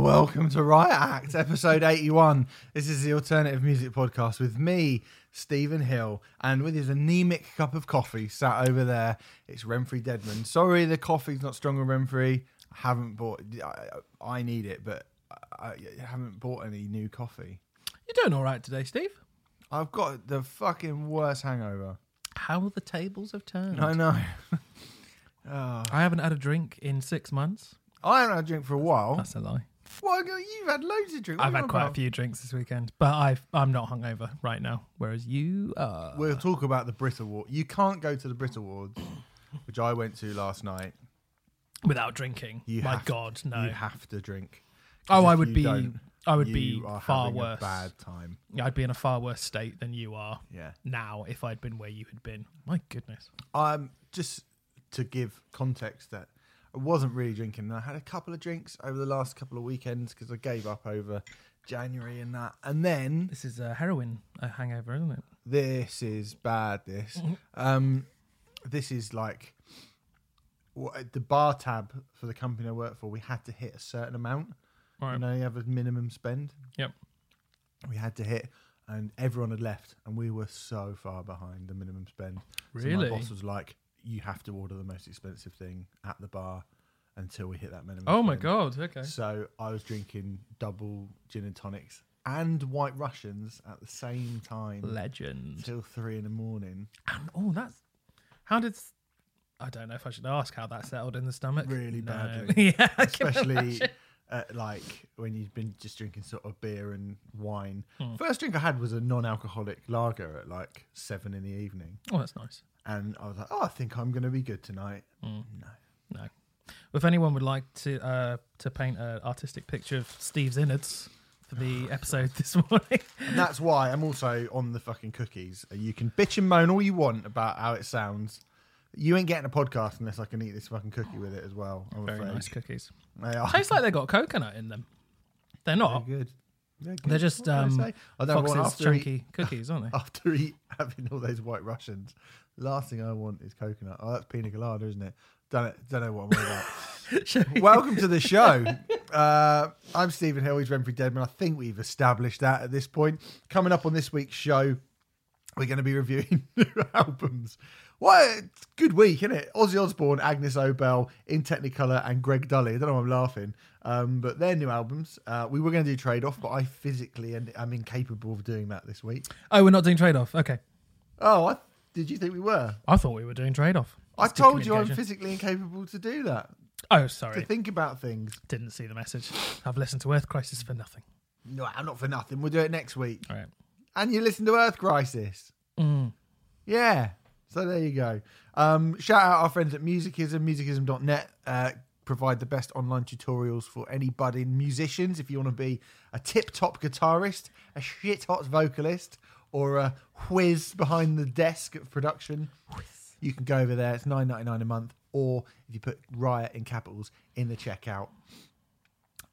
Welcome to Riot Act, episode 81. This is the alternative music podcast with me, Stephen Hill, and with his anemic cup of coffee sat over there, it's Remfry Dedman. Sorry, the coffee's not strong on Remfry. I haven't bought. I need it, but I haven't bought any new coffee. You're doing all right today, Steve. I've got the fucking worst hangover. How the tables have turned. I know. I haven't had a drink in 6 months. I haven't had a drink for a while. That's a lie. Well, you've had loads of drinks. I've had quite a few drinks this weekend, but I'm not hungover right now, whereas you are. We'll talk about the Brit Awards. You can't go to the Brit Awards, which I went to last night, without drinking. My God, no. You have to drink. Oh, I would be far worse. A bad time. I'd be in a far worse state than you are now if I'd been where you had been. My goodness. Just to give context that I wasn't really drinking. I had a couple of drinks over the last couple of weekends because I gave up over January and that. And then... This is a heroin hangover, isn't it? This is bad, this. This is like... The bar tab for the company I work for, we had to hit a certain amount. Right. You know, you have a minimum spend. Yep. We had to hit, and everyone had left, and we were so far behind the minimum spend. Really? So my boss was like, you have to order the most expensive thing at the bar until we hit that minimum. Oh, my God. Okay. So I was drinking double gin and tonics and White Russians at the same time. Legend. Till 3 a.m. And, how did... I don't know if I should ask how that settled in the stomach. Really badly. Yeah, especially like when you've been just drinking sort of beer and wine. Mm. First drink I had was a non-alcoholic lager at like 7 p.m. Oh, that's nice. And I was like, I think I'm going to be good tonight. Mm. No. If anyone would like to paint an artistic picture of Steve's innards for the episode this morning. And that's why I'm also on the fucking cookies. You can bitch and moan all you want about how it sounds. You ain't getting a podcast unless I can eat this fucking cookie with it as well. I'm afraid. Nice cookies. They are. Tastes like they got coconut in them. They're not. They're good. They're just Fox's chunky cookies, aren't they? After having all those White Russians, last thing I want is coconut. Oh, that's pina colada, isn't it? Don't know what I'm about. Welcome to the show. I'm Stephen Hill. He's Remfry Dedman. I think we've established that at this point. Coming up on this week's show, we're going to be reviewing new albums. What a good week, isn't it? Ozzy Osbourne, Agnes Obel, In Technicolor, and Greg Dulli. I don't know why I'm laughing, but their new albums. We were going to do Trade Off, but I physically am incapable of doing that this week. Oh, we're not doing Trade Off? Okay. Oh, did you think we were? I thought we were doing Trade Off. I told you I'm physically incapable to do that. Oh, sorry. To think about things. Didn't see the message. I've listened to Earth Crisis for nothing. No, not for nothing. We'll do it next week. All right. And you listen to Earth Crisis. Mm. Yeah. So there you go. Shout out our friends at Musicism, musicism.net. Provide the best online tutorials for any budding musicians. If you want to be a tip-top guitarist, a shit-hot vocalist, or a whiz behind the desk of production, you can go over there. It's $9.99 a month. Or if you put Riot in capitals in the checkout,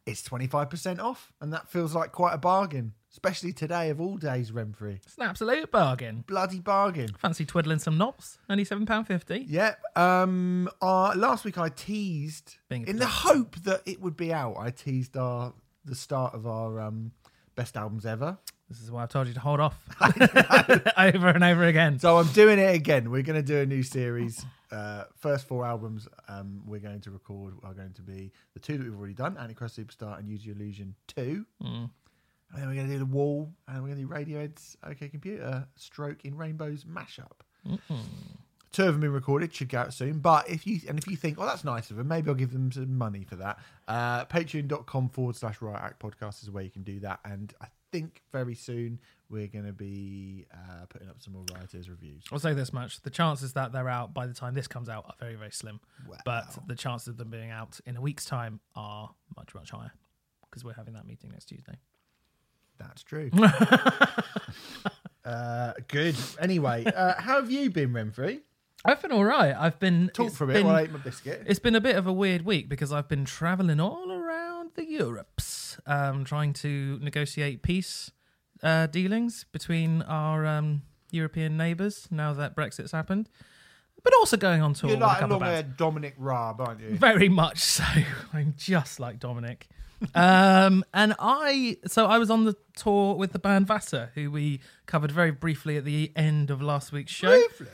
it's 25% off. And that feels like quite a bargain. Especially today of all days, Renfrew. It's an absolute bargain. Bloody bargain. Fancy twiddling some knops. Only £7.50. Yeah. Last week I teased, in the hope that it would be out, I teased the start of our best albums ever. This is why I've told you to hold off over and over again. So I'm doing it again. We're going to do a new series. First 4 albums we're going to record are going to be the 2 that we've already done, Antichrist Superstar and Use Your Illusion 2. Mm. And then we're going to do The Wall, and we're going to do Radiohead's OK Computer, Stroke in Rainbow's mashup. Mm-hmm. 2 of them been recorded, should go out soon. But if you think, oh, that's nice of them, maybe I'll give them some money for that. Patreon.com/Riot Act Podcast is where you can do that. And I think very soon we're going to be putting up some more Rioters reviews. I'll say this much. The chances that they're out by the time this comes out are very, very slim. Wow. But the chances of them being out in a week's time are much, much higher because we're having that meeting next Tuesday. That's true. Good. Anyway, how have you been, Renfrew? I've been all right. I've been... Talk for a bit while I ate my biscuit. It's been a bit of a weird week because I've been travelling all around the Europes, trying to negotiate peace dealings between our European neighbours now that Brexit's happened. but also going on tour. You're like a long-haired Dominic Raab, aren't you? Very much so. I'm just like Dominic. And I was on the tour with the band Vasa, who we covered very briefly at the end of last week's show. Briefly?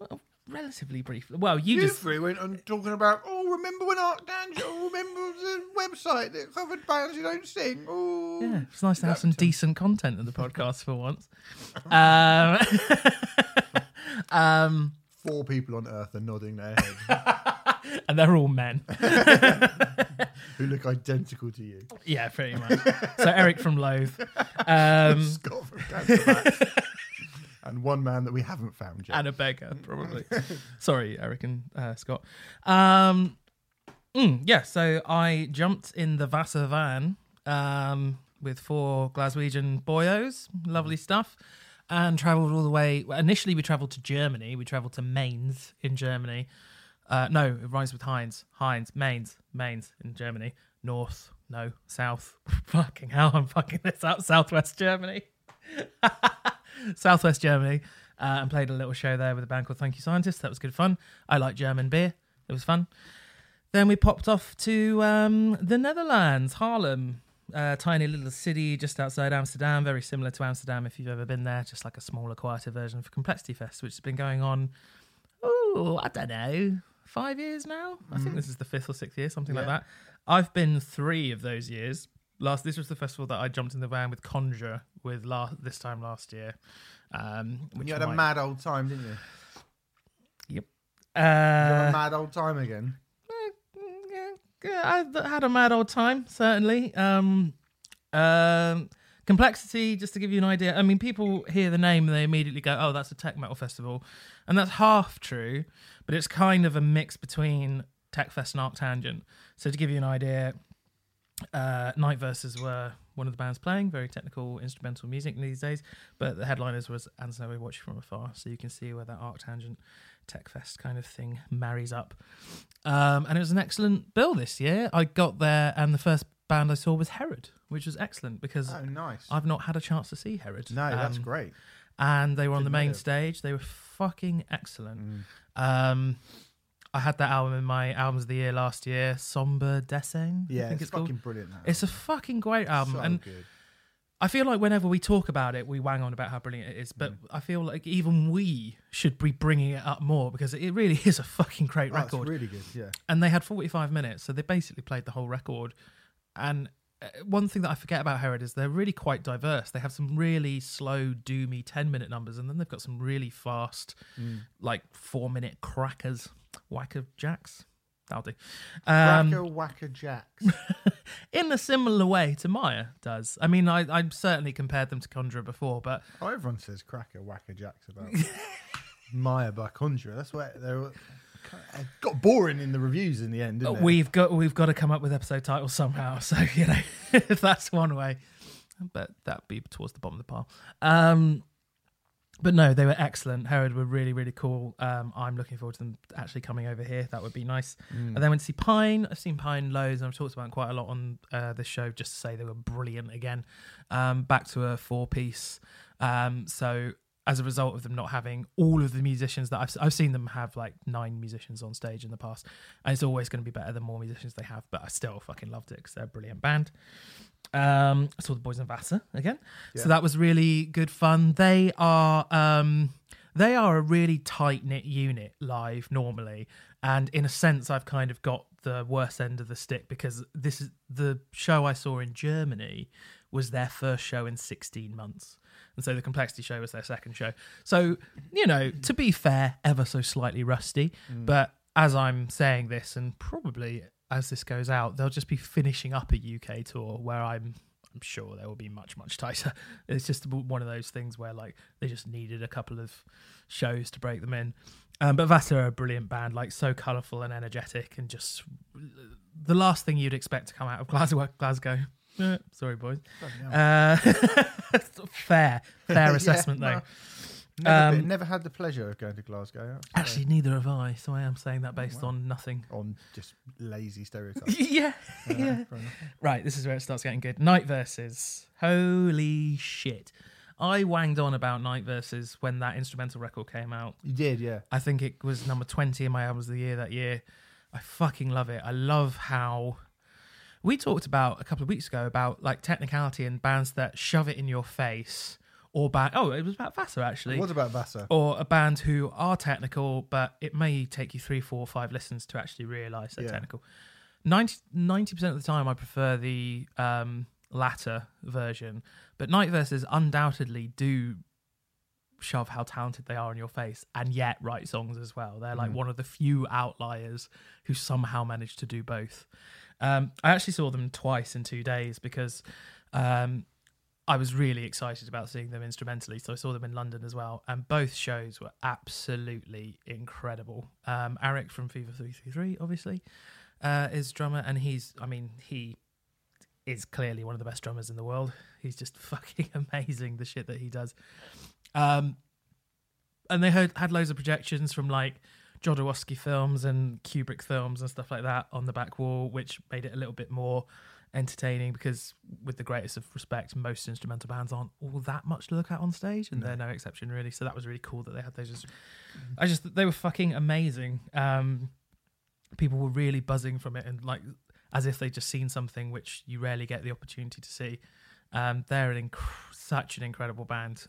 Well, relatively briefly. Well, you three went on talking about, remember when ArcTangent, remember the website that covered bands you don't sing. Oh. Yeah, it's nice to have some decent content in the podcast for once. Four people on Earth are nodding their heads. And they're all men. Who look identical to you. Yeah, pretty much. So Eric from Loathe. Scott from Cancer. And one man that we haven't found yet. And a beggar, probably. Sorry, Eric and Scott. So I jumped in the Vasa van with four Glaswegian boyos. Lovely stuff. And travelled all the way. Initially, we travelled to Germany. We travelled to Mainz in Germany. No, it rhymes with Heinz. Mainz in Germany. North. No. South. Fucking hell, I'm fucking this up. Southwest Germany. And played a little show there with a band called Thank You Scientists. That was good fun. I like German beer. It was fun. Then we popped off to the Netherlands, Haarlem. Tiny little city just outside Amsterdam, very similar to Amsterdam if you've ever been there, just like a smaller, quieter version for Complexity Fest, which has been going on, 5 years now? I think this is the 5th or 6th year, something like that. I've been 3 of those years. This was the festival that I jumped in the van with Conjure with this time last year. You had a mad old time, didn't you? Yep. You had a mad old time again? Yeah, I had a mad old time, certainly. Complexity, just to give you an idea. I mean, people hear the name and they immediately go, oh, that's a tech metal festival. And that's half true, but it's kind of a mix between Tech Fest and ArcTangent. So to give you an idea, Nightverses were one of the bands playing, very technical instrumental music these days, but the headliners was And So I Watch from Afar. So you can see where that ArcTangent Tech Fest kind of thing marries up, and it was an excellent bill this year. I got there and the first band I saw was Herod, which was excellent because I've not had a chance to see Herod. That's great. And they were on the main stage. They were fucking excellent. I had that album in my albums of the year last year, Somber Dessin. Yeah, I think it's fucking called. Brilliant. It's a fucking great album. So and good. I feel like whenever we talk about it, we wang on about how brilliant it is, but I feel like even we should be bringing it up more because it really is a fucking great record. It's really good, yeah. And they had 45 minutes, so they basically played the whole record. And one thing that I forget about Herod is they're really quite diverse. They have some really slow, doomy 10-minute numbers, and then they've got some really fast, like 4-minute crackers, whacker jacks. That'll do. Whacker jacks. In a similar way to Maya does. I mean, I certainly compared them to Conjurer before, but... Oh, everyone says cracker whacker jacks about Maya by Conjurer. That's why it got boring in the reviews in the end, didn't it? We've got to come up with episode titles somehow, so, you know, if that's one way. But that'd be towards the bottom of the pile. But no, they were excellent. Herod were really, really cool. I'm looking forward to them actually coming over here. That would be nice. And then went to see Pine. I've seen Pine loads, and I've talked about them quite a lot on this show, just to say they were brilliant again. Back to a 4-piece. So as a result of them not having all of the musicians that I've seen them have, like 9 musicians on stage in the past, and it's always going to be better the more musicians they have, but I still fucking loved it because they're a brilliant band. I saw the boys in Vasa again, so that was really good fun. They are a really tight-knit unit live normally, and in a sense I've kind of got the worst end of the stick because this is the show I saw in Germany was their first show in 16 months. And so the Complexity show was their second show. So, you know, to be fair, ever so slightly rusty. But as I'm saying this, and probably as this goes out, they'll just be finishing up a UK tour where I'm sure they will be much, much tighter. It's just one of those things where, like, they just needed a couple of shows to break them in. But Vasa are a brilliant band, like, so colourful and energetic and just the last thing you'd expect to come out of Glasgow. Sorry, boys. Fair assessment, though. Never had the pleasure of going to Glasgow. Actually, neither have I, so I am saying that based on nothing. On just lazy stereotypes. Right, this is where it starts getting good. Nightverses. Holy shit. I wanged on about Nightverses when that instrumental record came out. You did, yeah. I think it was number 20 in my albums of the year that year. I fucking love it. I love how... We talked about a couple of weeks ago about like technicality and bands that shove it in your face, or it was about Vasa actually. What about Vasa? Or a band who are technical, but it may take you 3, 4, 5 listens to actually realise they're technical. 90% of the time, I prefer the latter version, but Nightverses undoubtedly do shove how talented they are in your face, and yet write songs as well. They're like one of the few outliers who somehow manage to do both. I actually saw them twice in 2 days because I was really excited about seeing them instrumentally. So I saw them in London as well. And both shows were absolutely incredible. Eric from Fever 333, obviously, is drummer. And he is clearly one of the best drummers in the world. He's just fucking amazing, the shit that he does. And they had loads of projections from like... Jodorowsky films and Kubrick films and stuff like that on the back wall, which made it a little bit more entertaining because, with the greatest of respect, most instrumental bands aren't all that much to look at on stage, and they're no exception really. So that was really cool that they had those. They were fucking amazing. People were really buzzing from it, and like as if they'd just seen something which you rarely get the opportunity to see. They're such an incredible band.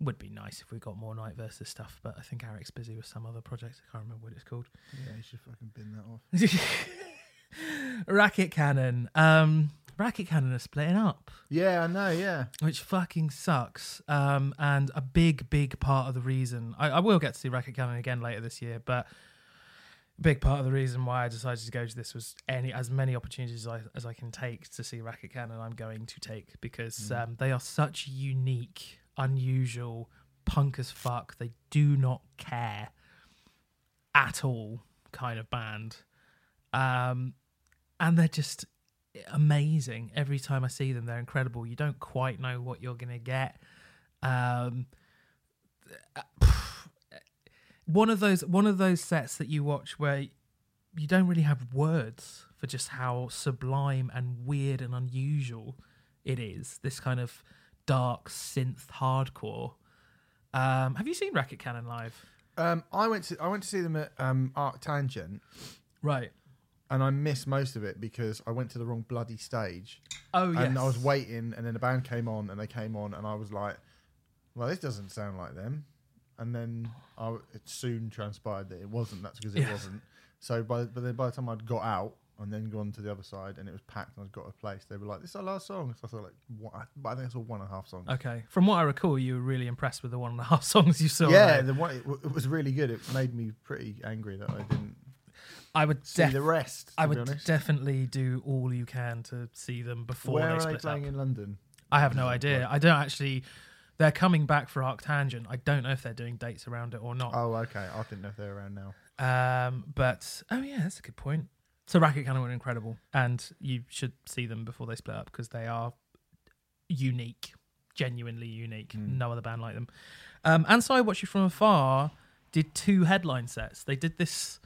Would be nice if we got more Nightverses stuff, but I think Eric's busy with some other project. I can't remember what it's called. Yeah, you should fucking bin that off. Racket Kanon. Racket Kanon are splitting up. Yeah, I know, yeah. Which fucking sucks. And a big, big part of the reason... I will get to see Racket Kanon again later this year, but a big part of the reason why I decided to go to this was as many opportunities as I can take to see Racket Kanon I'm going to take, because they are such unique... unusual, punk as fuck, they do not care at all kind of band, and they're just amazing. Every time I see them, they're incredible. You don't quite know what you're gonna get. One of those sets that you watch where you don't really have words for just how sublime and weird and unusual it is, this kind of dark synth hardcore. Have you seen Racket Kanon live? I went to see them at ArcTangent, right? And I missed most of it because I went to the wrong bloody stage. Oh yes. And I was waiting, and then the band came on, and they came on, and I was like, "Well, this doesn't sound like them." And then it soon transpired that it wasn't. That's because it wasn't. So by the time I'd got out. And then gone to the other side, and it was packed, and I got a place. They were like, "This is our last song." So I thought, but I think I saw 1.5 songs. Okay, from what I recall, you were really impressed with the 1.5 songs you saw. Yeah, it was really good. It made me pretty angry that I didn't. I would see the rest. I would definitely do all you can to see them before they split up. Where are they playing in London? I have no idea. I don't actually. They're coming back for ArcTangent. I don't know if they're doing dates around it or not. Oh, okay. I didn't know if they're around now. But that's a good point. So Racket Kanon were incredible, and you should see them before they split up because they are unique, genuinely unique. No other band like them. And So I Watch You From Afar did 2 headline sets. They did this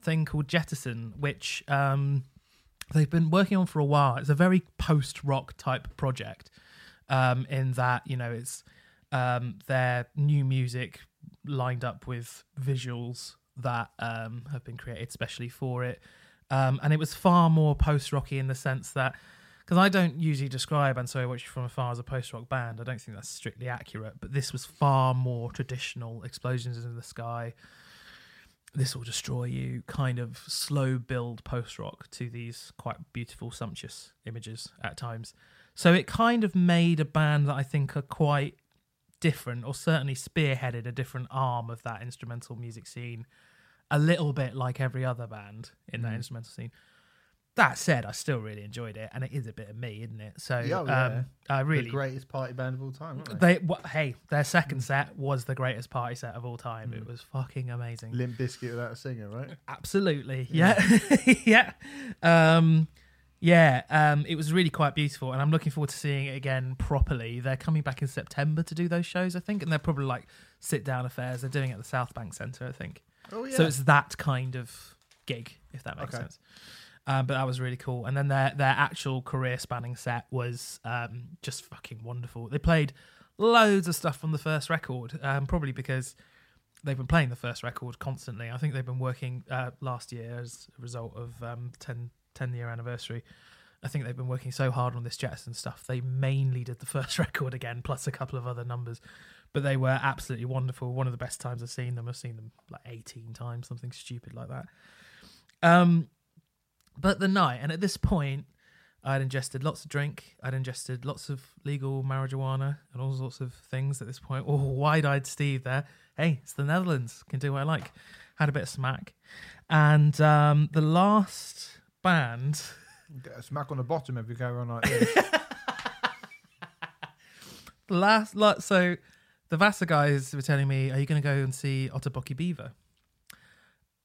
thing called Jettison, which they've been working on for a while. It's a very post-rock type project in that, it's their new music lined up with visuals that have been created specially for it. And it was far more post-rocky in the sense that, because I don't usually describe And So I Watch You From Afar as a post-rock band, I don't think that's strictly accurate, but this was far more traditional explosions in the sky, this will destroy you, kind of slow build post-rock to these quite beautiful, sumptuous images at times. So it kind of made a band that I think are quite different, or certainly spearheaded a different arm of that instrumental music scene, a little bit like every other band in that instrumental scene. That said, I still really enjoyed it, and it is a bit of me, isn't it? So, I really... The greatest party band of all time, aren't they? Their second set was the greatest party set of all time. It was fucking amazing. Limp Bizkit without a singer, right? Absolutely, yeah. It was really quite beautiful, and I'm looking forward to seeing it again properly. They're coming back in September to do those shows, I think, and they're probably like sit-down affairs. They're doing it at the South Bank Centre, I think. Oh, yeah. So it's that kind of gig, if that makes sense. But that was really cool. And then their actual career-spanning set was just fucking wonderful. They played loads of stuff from the first record, probably because they've been playing the first record constantly. I think they've been working last year as a result of 10-year anniversary. I think they've been working so hard on this Jettison stuff. They mainly did the first record again, plus a couple of other numbers. But they were absolutely wonderful. One of the best times I've seen them. I've seen them like 18 times, something stupid like that. But the night, and at this point, I'd ingested lots of drink. I'd ingested lots of legal marijuana and all sorts of things at this point. Oh, wide-eyed Steve there. Hey, it's the Netherlands. Can do what I like. Had a bit of smack. And the last band... Get a smack on the bottom if you go on like this. So the Vasa guys were telling me, are you going to go and see Otoboke Beaver?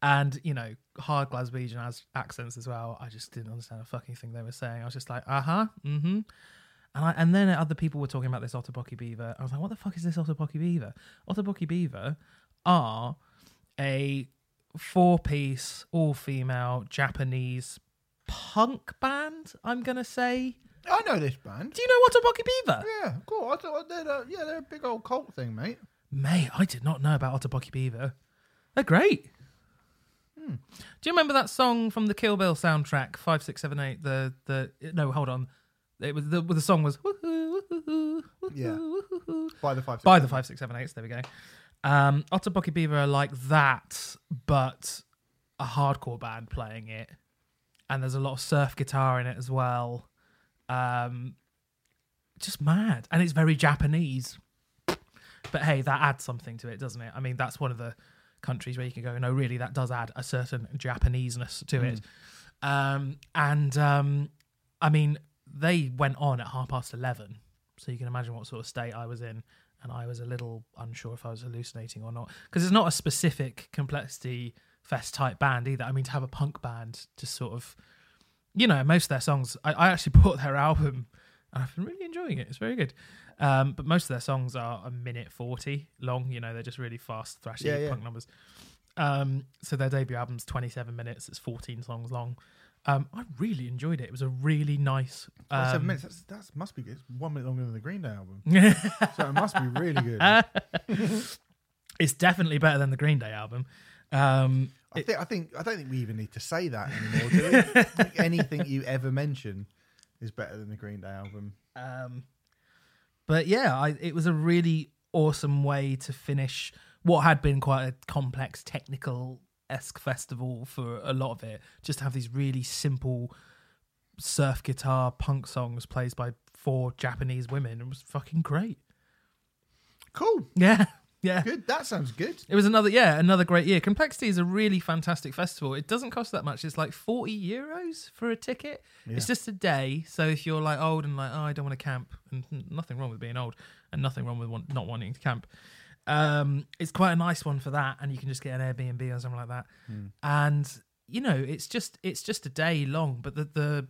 And, you know, hard Glaswegian accents as well. I just didn't understand a fucking thing they were saying. I was just like, uh-huh, mm-hmm. And then other people were talking about this Otoboke Beaver. I was like, what the fuck is this Otoboke Beaver? Otoboke Beaver are a 4-piece, all-female, Japanese punk band, I'm going to say. I know this band. Do you know Otoboke Beaver? Yeah, of course. I thought they're a big old cult thing, mate. Mate, I did not know about Otoboke Beaver. They're great. Hmm. Do you remember that song from the Kill Bill soundtrack, 5678? No, hold on. It was the song was woohoo, woohoo, woohoo, yeah. Woohoo. By the 5678s. There we go. Otoboke Beaver are like that, but a hardcore band playing it. And there's a lot of surf guitar in it as well. Just mad. And it's very Japanese. But hey, that adds something to it, doesn't it? I mean, that's one of the countries where you can go, no, really, that does add a certain Japanese-ness to it. I mean, they went on at 11:30. So you can imagine what sort of state I was in. And I was a little unsure if I was hallucinating or not. Because it's not a specific Complexity Fest type band either. I mean, to have a punk band to sort of, you know, most of their songs, I actually bought their album and I've been really enjoying it. It's very good. But most of their songs are 1:40 long. You know, they're just really fast, thrashy punk numbers. So their debut album's 27 minutes. It's 14 songs long. I really enjoyed it. It was a really nice... 27 minutes, that must be good. It's 1 minute longer than the Green Day album. So it must be really good. It's definitely better than the Green Day album. I don't think we even need to say that anymore, do we? I think anything you ever mention is better than the Green Day album. But yeah, it was a really awesome way to finish what had been quite a complex, technical-esque festival for a lot of it. Just have these really simple surf guitar punk songs played by 4 Japanese women. It was fucking great. Cool. Yeah. Yeah. Good. That sounds good. It was another great year. Complexity is a really fantastic festival. It doesn't cost that much. It's like €40 for a ticket. Yeah. It's just a day. So if you're like old and like, oh, I don't want to camp, and nothing wrong with being old and nothing wrong with not wanting to camp. It's quite a nice one for that. And you can just get an Airbnb or something like that. Mm. And, you know, it's just a day long, but the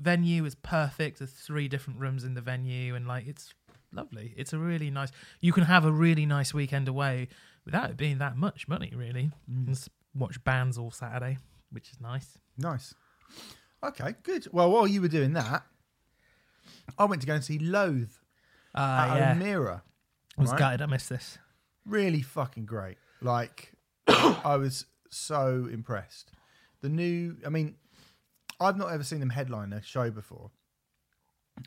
venue is perfect. There's 3 different rooms in the venue and like, it's lovely. It's a really nice... You can have a really nice weekend away without it being that much money, really. Mm. And watch bands all Saturday, which is nice. Nice. Okay, good. Well, while you were doing that, I went to go and see Loathe at O'Meara. I was gutted I missed this. Really fucking great. Like, I was so impressed. I mean, I've not ever seen them headline a show before.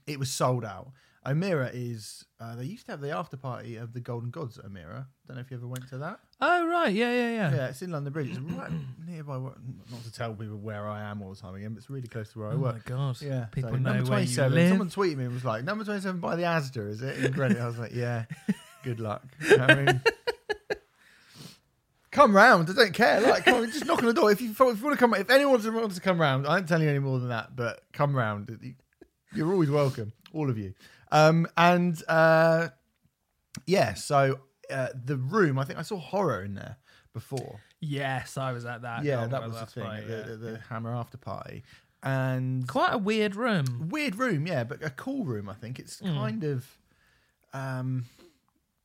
It was sold out. O'Meara is... they used to have the after party of the Golden Gods at O'Meara. Don't know if you ever went to that. Oh, right. Yeah. Yeah, it's in London Bridge. It's right nearby. Not to tell people where I am all the time again, but it's really close to where I work. Oh, my God. Yeah. People know where you live. Someone tweeted me and was like, number 27 by the Asda, is it? In Greenwich. I was like, yeah, good luck. You know what I mean? Come round. I don't care. Like, come on, just knock on the door. If you want to come... If anyone wants to come round, I don't tell you any more than that, but come round. You're always welcome. All of you. The room, I think I saw horror in there before. Yes, I was at that. Yeah, that was the thing, right, the Hammer after party. And quite a weird room. Weird room, yeah, but a cool room, I think. It's kind of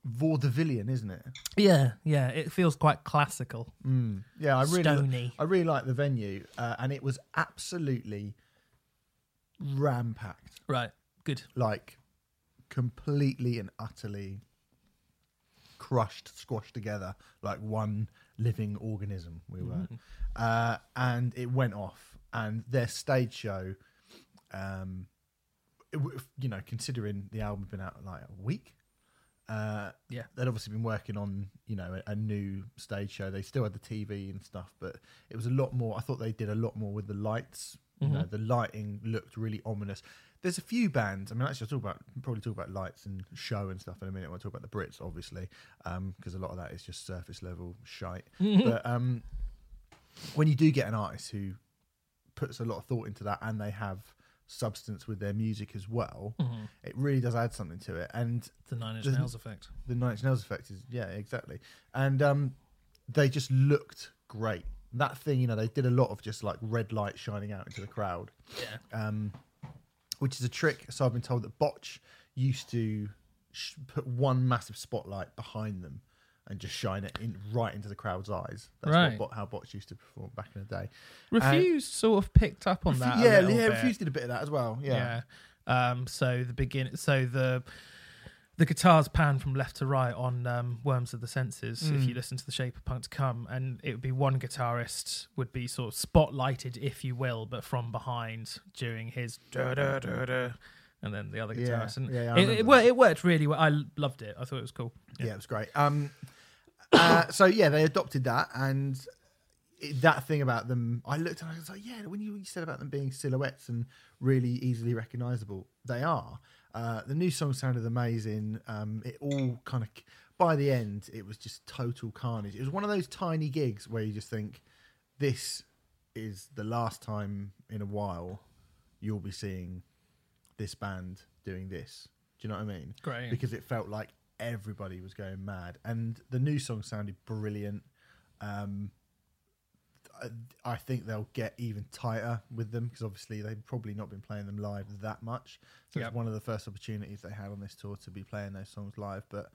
vaudevillian, isn't it? Yeah, it feels quite classical. Mm. Yeah, Stony. I really like the venue, and it was absolutely ram-packed. Right. Good. Like completely and utterly crushed, squashed together like one living organism we were. Mm-hmm. And it went off. And their stage show, considering the album had been out like a week, they'd obviously been working on, a new stage show. They still had the TV and stuff, but it was a lot more. I thought they did a lot more with the lights. Mm-hmm. The lighting looked really ominous. There's a few bands. I mean, actually, I'll probably talk about lights and show and stuff in a minute. We'll talk about the Brits, obviously, because a lot of that is just surface level shite. But when you do get an artist who puts a lot of thought into that and they have substance with their music as well, it really does add something to it. And the Nine Inch Nails effect. The Nine Inch Nails effect is, yeah, exactly. And they just looked great. That thing, they did a lot of just like red light shining out into the crowd. Yeah. Which is a trick. So I've been told that Botch used to put one massive spotlight behind them and just shine it in right into the crowd's eyes. That's right. How Botch used to perform back in the day. Refused sort of picked up on that. Yeah, Refused did a bit of that as well. Yeah. The guitars pan from left to right on Worms of the Senses, if you listen to The Shape of Punk to Come, and it would be one guitarist would be sort of spotlighted, if you will, but from behind during his da-da-da-da, and then the other guitarist. It worked really well. I loved it. I thought it was cool. Yeah, it was great. They adopted that, and that thing about them, I looked and I was like, yeah, when you said about them being silhouettes and really easily recognisable, they are. The new song sounded amazing. It all kind of, by the end, it was just total carnage. It was one of those tiny gigs where you just think, this is the last time in a while you'll be seeing this band doing this. Do you know what I mean? Great. Because it felt like everybody was going mad. And the new song sounded brilliant. I think they'll get even tighter with them because obviously they've probably not been playing them live that much. So it's one of the first opportunities they had on this tour to be playing those songs live. But,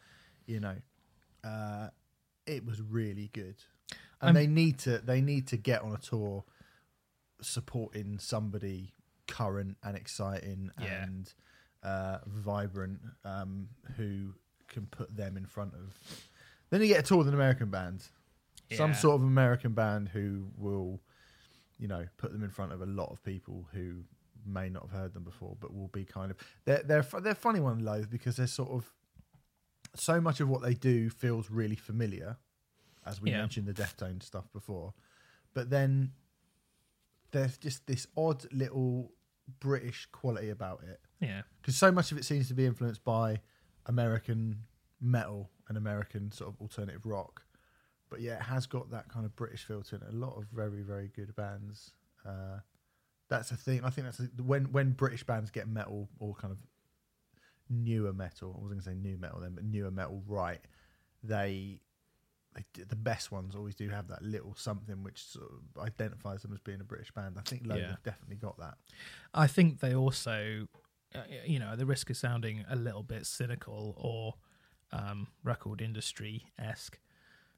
it was really good. And they need to get on a tour supporting somebody current and exciting and vibrant who can put them in front of. Then you get a tour with an American band. Yeah. Some sort of American band who will, put them in front of a lot of people who may not have heard them before, but will be kind of they're a funny one, Loathe, because they're sort of so much of what they do feels really familiar, as we mentioned the Deftones stuff before, but then there's just this odd little British quality about it. Yeah, because so much of it seems to be influenced by American metal and American sort of alternative rock. But yeah, it has got that kind of British feel to it. A lot of very, very good bands. That's a thing. I think that's when British bands get metal or kind of newer metal. I wasn't going to say new metal then, but newer metal, right? They the best ones always do have that little something which sort of identifies them as being a British band. I think Loathe have definitely got that. I think they also, at the risk of sounding a little bit cynical or record industry-esque,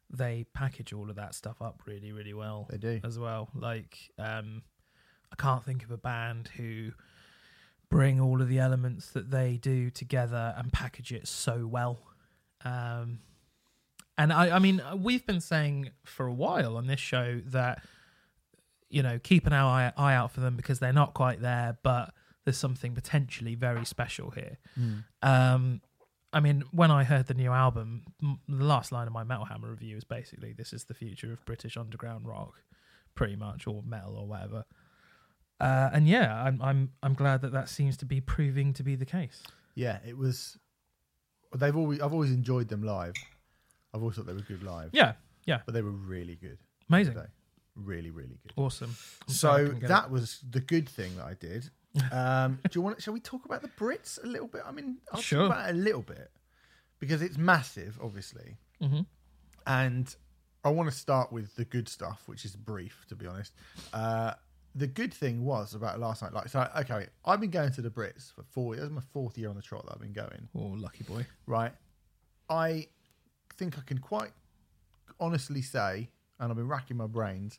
they package all of that stuff up really, really well. They do. As well. Like, I can't think of a band who bring all of the elements that they do together and package it so well. And I mean, we've been saying for a while on this show that, keep an eye out for them because they're not quite there, but there's something potentially very special here. I mean, when I heard the new album, the last line of my Metal Hammer review is basically, this is the future of British underground rock, pretty much, or metal or whatever. I'm glad that seems to be proving to be the case. Yeah, it was. I've always enjoyed them live. I've always thought they were good live. Yeah. But they were really good. Amazing. Really, really good. Awesome. So that was the good thing that I did. Shall we talk about the Brits a little bit? I mean, I'll talk about it a little bit because it's massive, obviously. Mm-hmm. And I want to start with the good stuff, which is brief, to be honest. The good thing was about last night. I've been going to the Brits for 4 years. That's my fourth year on the trot that I've been going. Oh, lucky boy. Right. I think I can quite honestly say, and I've been racking my brains,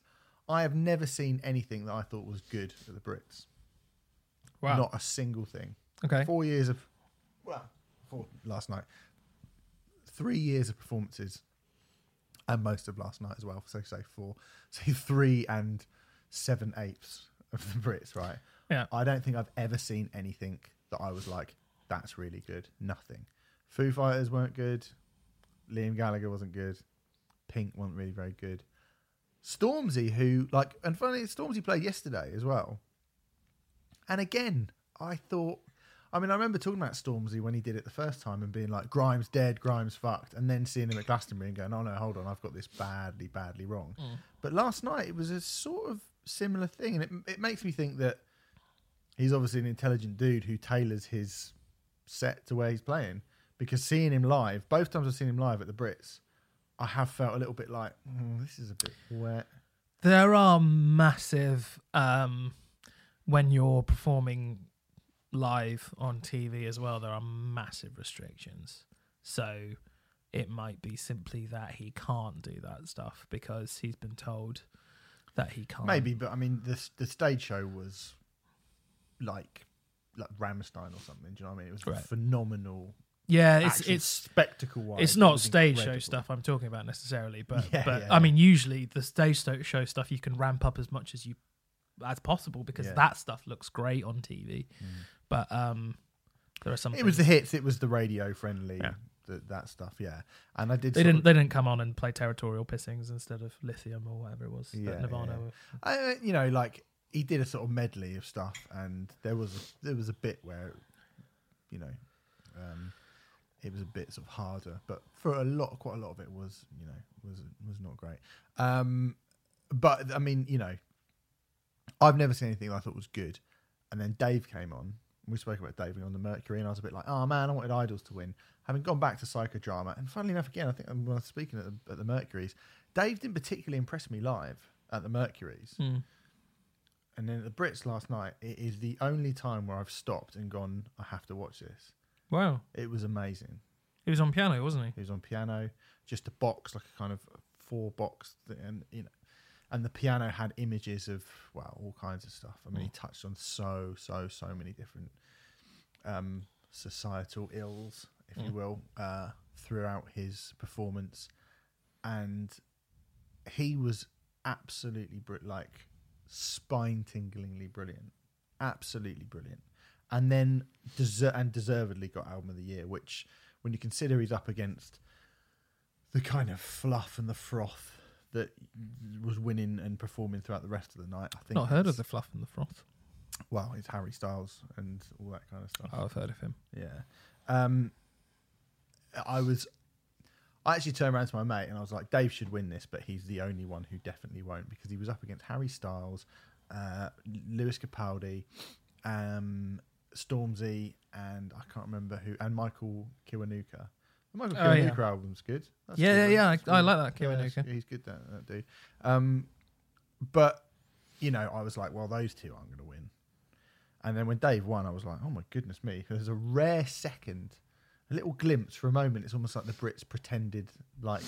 I have never seen anything that I thought was good for the Brits. Wow. Not a single thing. Okay. 4 years of last night. 3 years of performances, and most of last night as well. So say 4, so 3 7/8 of the Brits, right? Yeah. I don't think I've ever seen anything that I was like, that's really good. Nothing. Foo Fighters weren't good. Liam Gallagher wasn't good. Pink weren't really very good. Stormzy, who like, and funny, Stormzy played yesterday as well. And again, I thought, I mean, I remember talking about Stormzy when he did it the first time and being like, Grimes dead, Grimes fucked. And then seeing him at Glastonbury and going, oh no, hold on, I've got this badly, badly wrong. Mm. But last night it was a sort of similar thing. And it makes me think that he's obviously an intelligent dude who tailors his set to where he's playing. Because seeing him live, both times I've seen him live at the Brits, I have felt a little bit like, this is a bit wet. There are massive, when you're performing live on TV as well, there are massive restrictions. So it might be simply that he can't do that stuff because he's been told that he can't. Maybe, but I mean, the stage show was like Rammstein or something. Do you know what I mean? It was phenomenal. Yeah, it's spectacle-wise. It's not stage show stuff I'm talking about necessarily, but I mean, usually the stage show stuff you can ramp up as much as possible because that stuff looks great on TV. Mm. But there are some. It was the hits. It was the radio friendly. Yeah. That stuff. Yeah, and I did. They didn't come on and play Territorial Pissings instead of Lithium or whatever it was. Yeah, Nirvana. Yeah. You know, like he did a sort of medley of stuff, and there was a bit where, you know, it was a bit sort of harder, but for quite a lot of it was, you know, was not great. But I mean, you know, I've never seen anything that I thought was good. And then Dave came on. We spoke about Dave being on the Mercury, and I was a bit like, oh man, I wanted Idols to win. Having gone back to psychodrama, and funnily enough, again, I think when I was speaking at the Mercuries, Dave didn't particularly impress me live at the Mercuries. Mm. And then at the Brits last night, it is the only time where I've stopped and gone, I have to watch this. Wow. It was amazing. He was on piano, wasn't he? He was on piano, just a box, like a kind of 4-box thing, and, you know, and the piano had images of, well, all kinds of stuff. I mean, he touched on so many different societal ills, if you will, throughout his performance. And he was absolutely, spine-tinglingly brilliant. Absolutely brilliant. And then deservedly got Album of the Year, which, when you consider he's up against the kind of fluff and the froth that was winning and performing throughout the rest of the night. I think not heard of the fluff and the froth. Well, it's Harry Styles and all that kind of stuff. Oh, I've heard of him. Yeah. I actually turned around to my mate and I was like, Dave should win this, but he's the only one who definitely won't, because he was up against Harry Styles, Lewis Capaldi, Stormzy, and I can't remember who, and Michael Kiwanuka. The Michael Kiwanuka album's good. That's good. I like that Kiwanuka. Yeah, he's good, that dude. But, you know, I was like, well, those two aren't going to win. And then when Dave won, I was like, oh my goodness me. There's a rare second, a little glimpse for a moment. It's almost like the Brits pretended like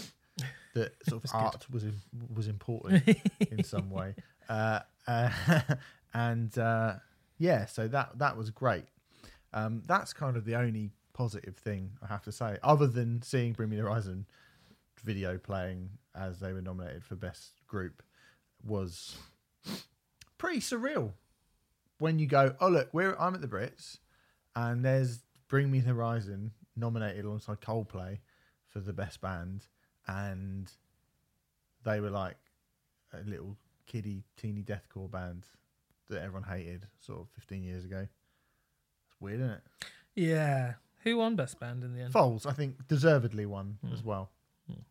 that sort of art was important in some way. So that was great. That's kind of the only positive thing I have to say, other than seeing Bring Me the Horizon video playing as they were nominated for Best Group, was pretty surreal. When you go, oh look, I'm at the Brits, and there's Bring Me the Horizon nominated alongside Coldplay for the Best Band, and they were like a little kiddie, teeny deathcore band that everyone hated sort of 15 years ago. It's weird, isn't it? Yeah. Who won Best Band in the end? Foles, I think, deservedly won as well. Mm.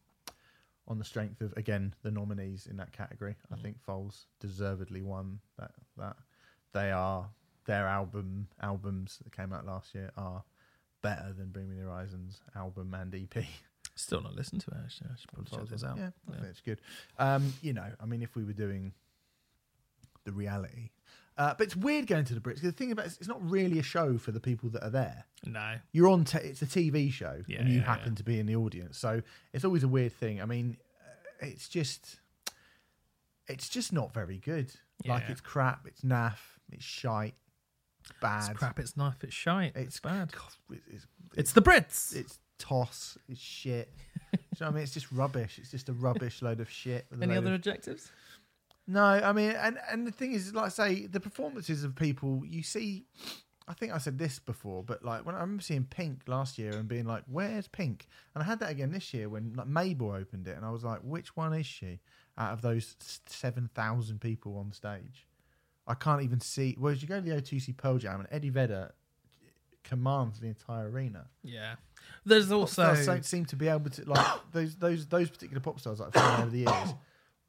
On the strength of, again, the nominees in that category. I think Foles deservedly won that. Their albums that came out last year are better than Bring Me the Horizon's album and EP. Still not listened to it, actually. I should probably check this out. Yeah, I think it's good. You know, I mean, if we were doing the reality. But it's weird going to the Brits, because the thing about it is, it's not really a show for the people that are there. No. You're on, it's a TV show, and you happen to be in the audience. So it's always a weird thing. I mean, it's just not very good. It's crap, it's naff, it's shite. bad. It's crap, it's naff, it's shite, it's bad. It's the Brits. It's toss, it's shit. Do you know what I mean? It's just rubbish. It's just a rubbish load of shit. Any other objectives? No, I mean, and the thing is, like I say, the performances of people, you see, I think I said this before, but like when I remember seeing Pink last year and being like, where's Pink? And I had that again this year when like Mabel opened it and I was like, which one is she out of those 7,000 people on stage? I can't even see. Whereas you go to the O2C Pearl Jam and Eddie Vedder commands the entire arena. Yeah. There's also... Don't seem to be able to, like, those particular pop stars that I've seen over the years,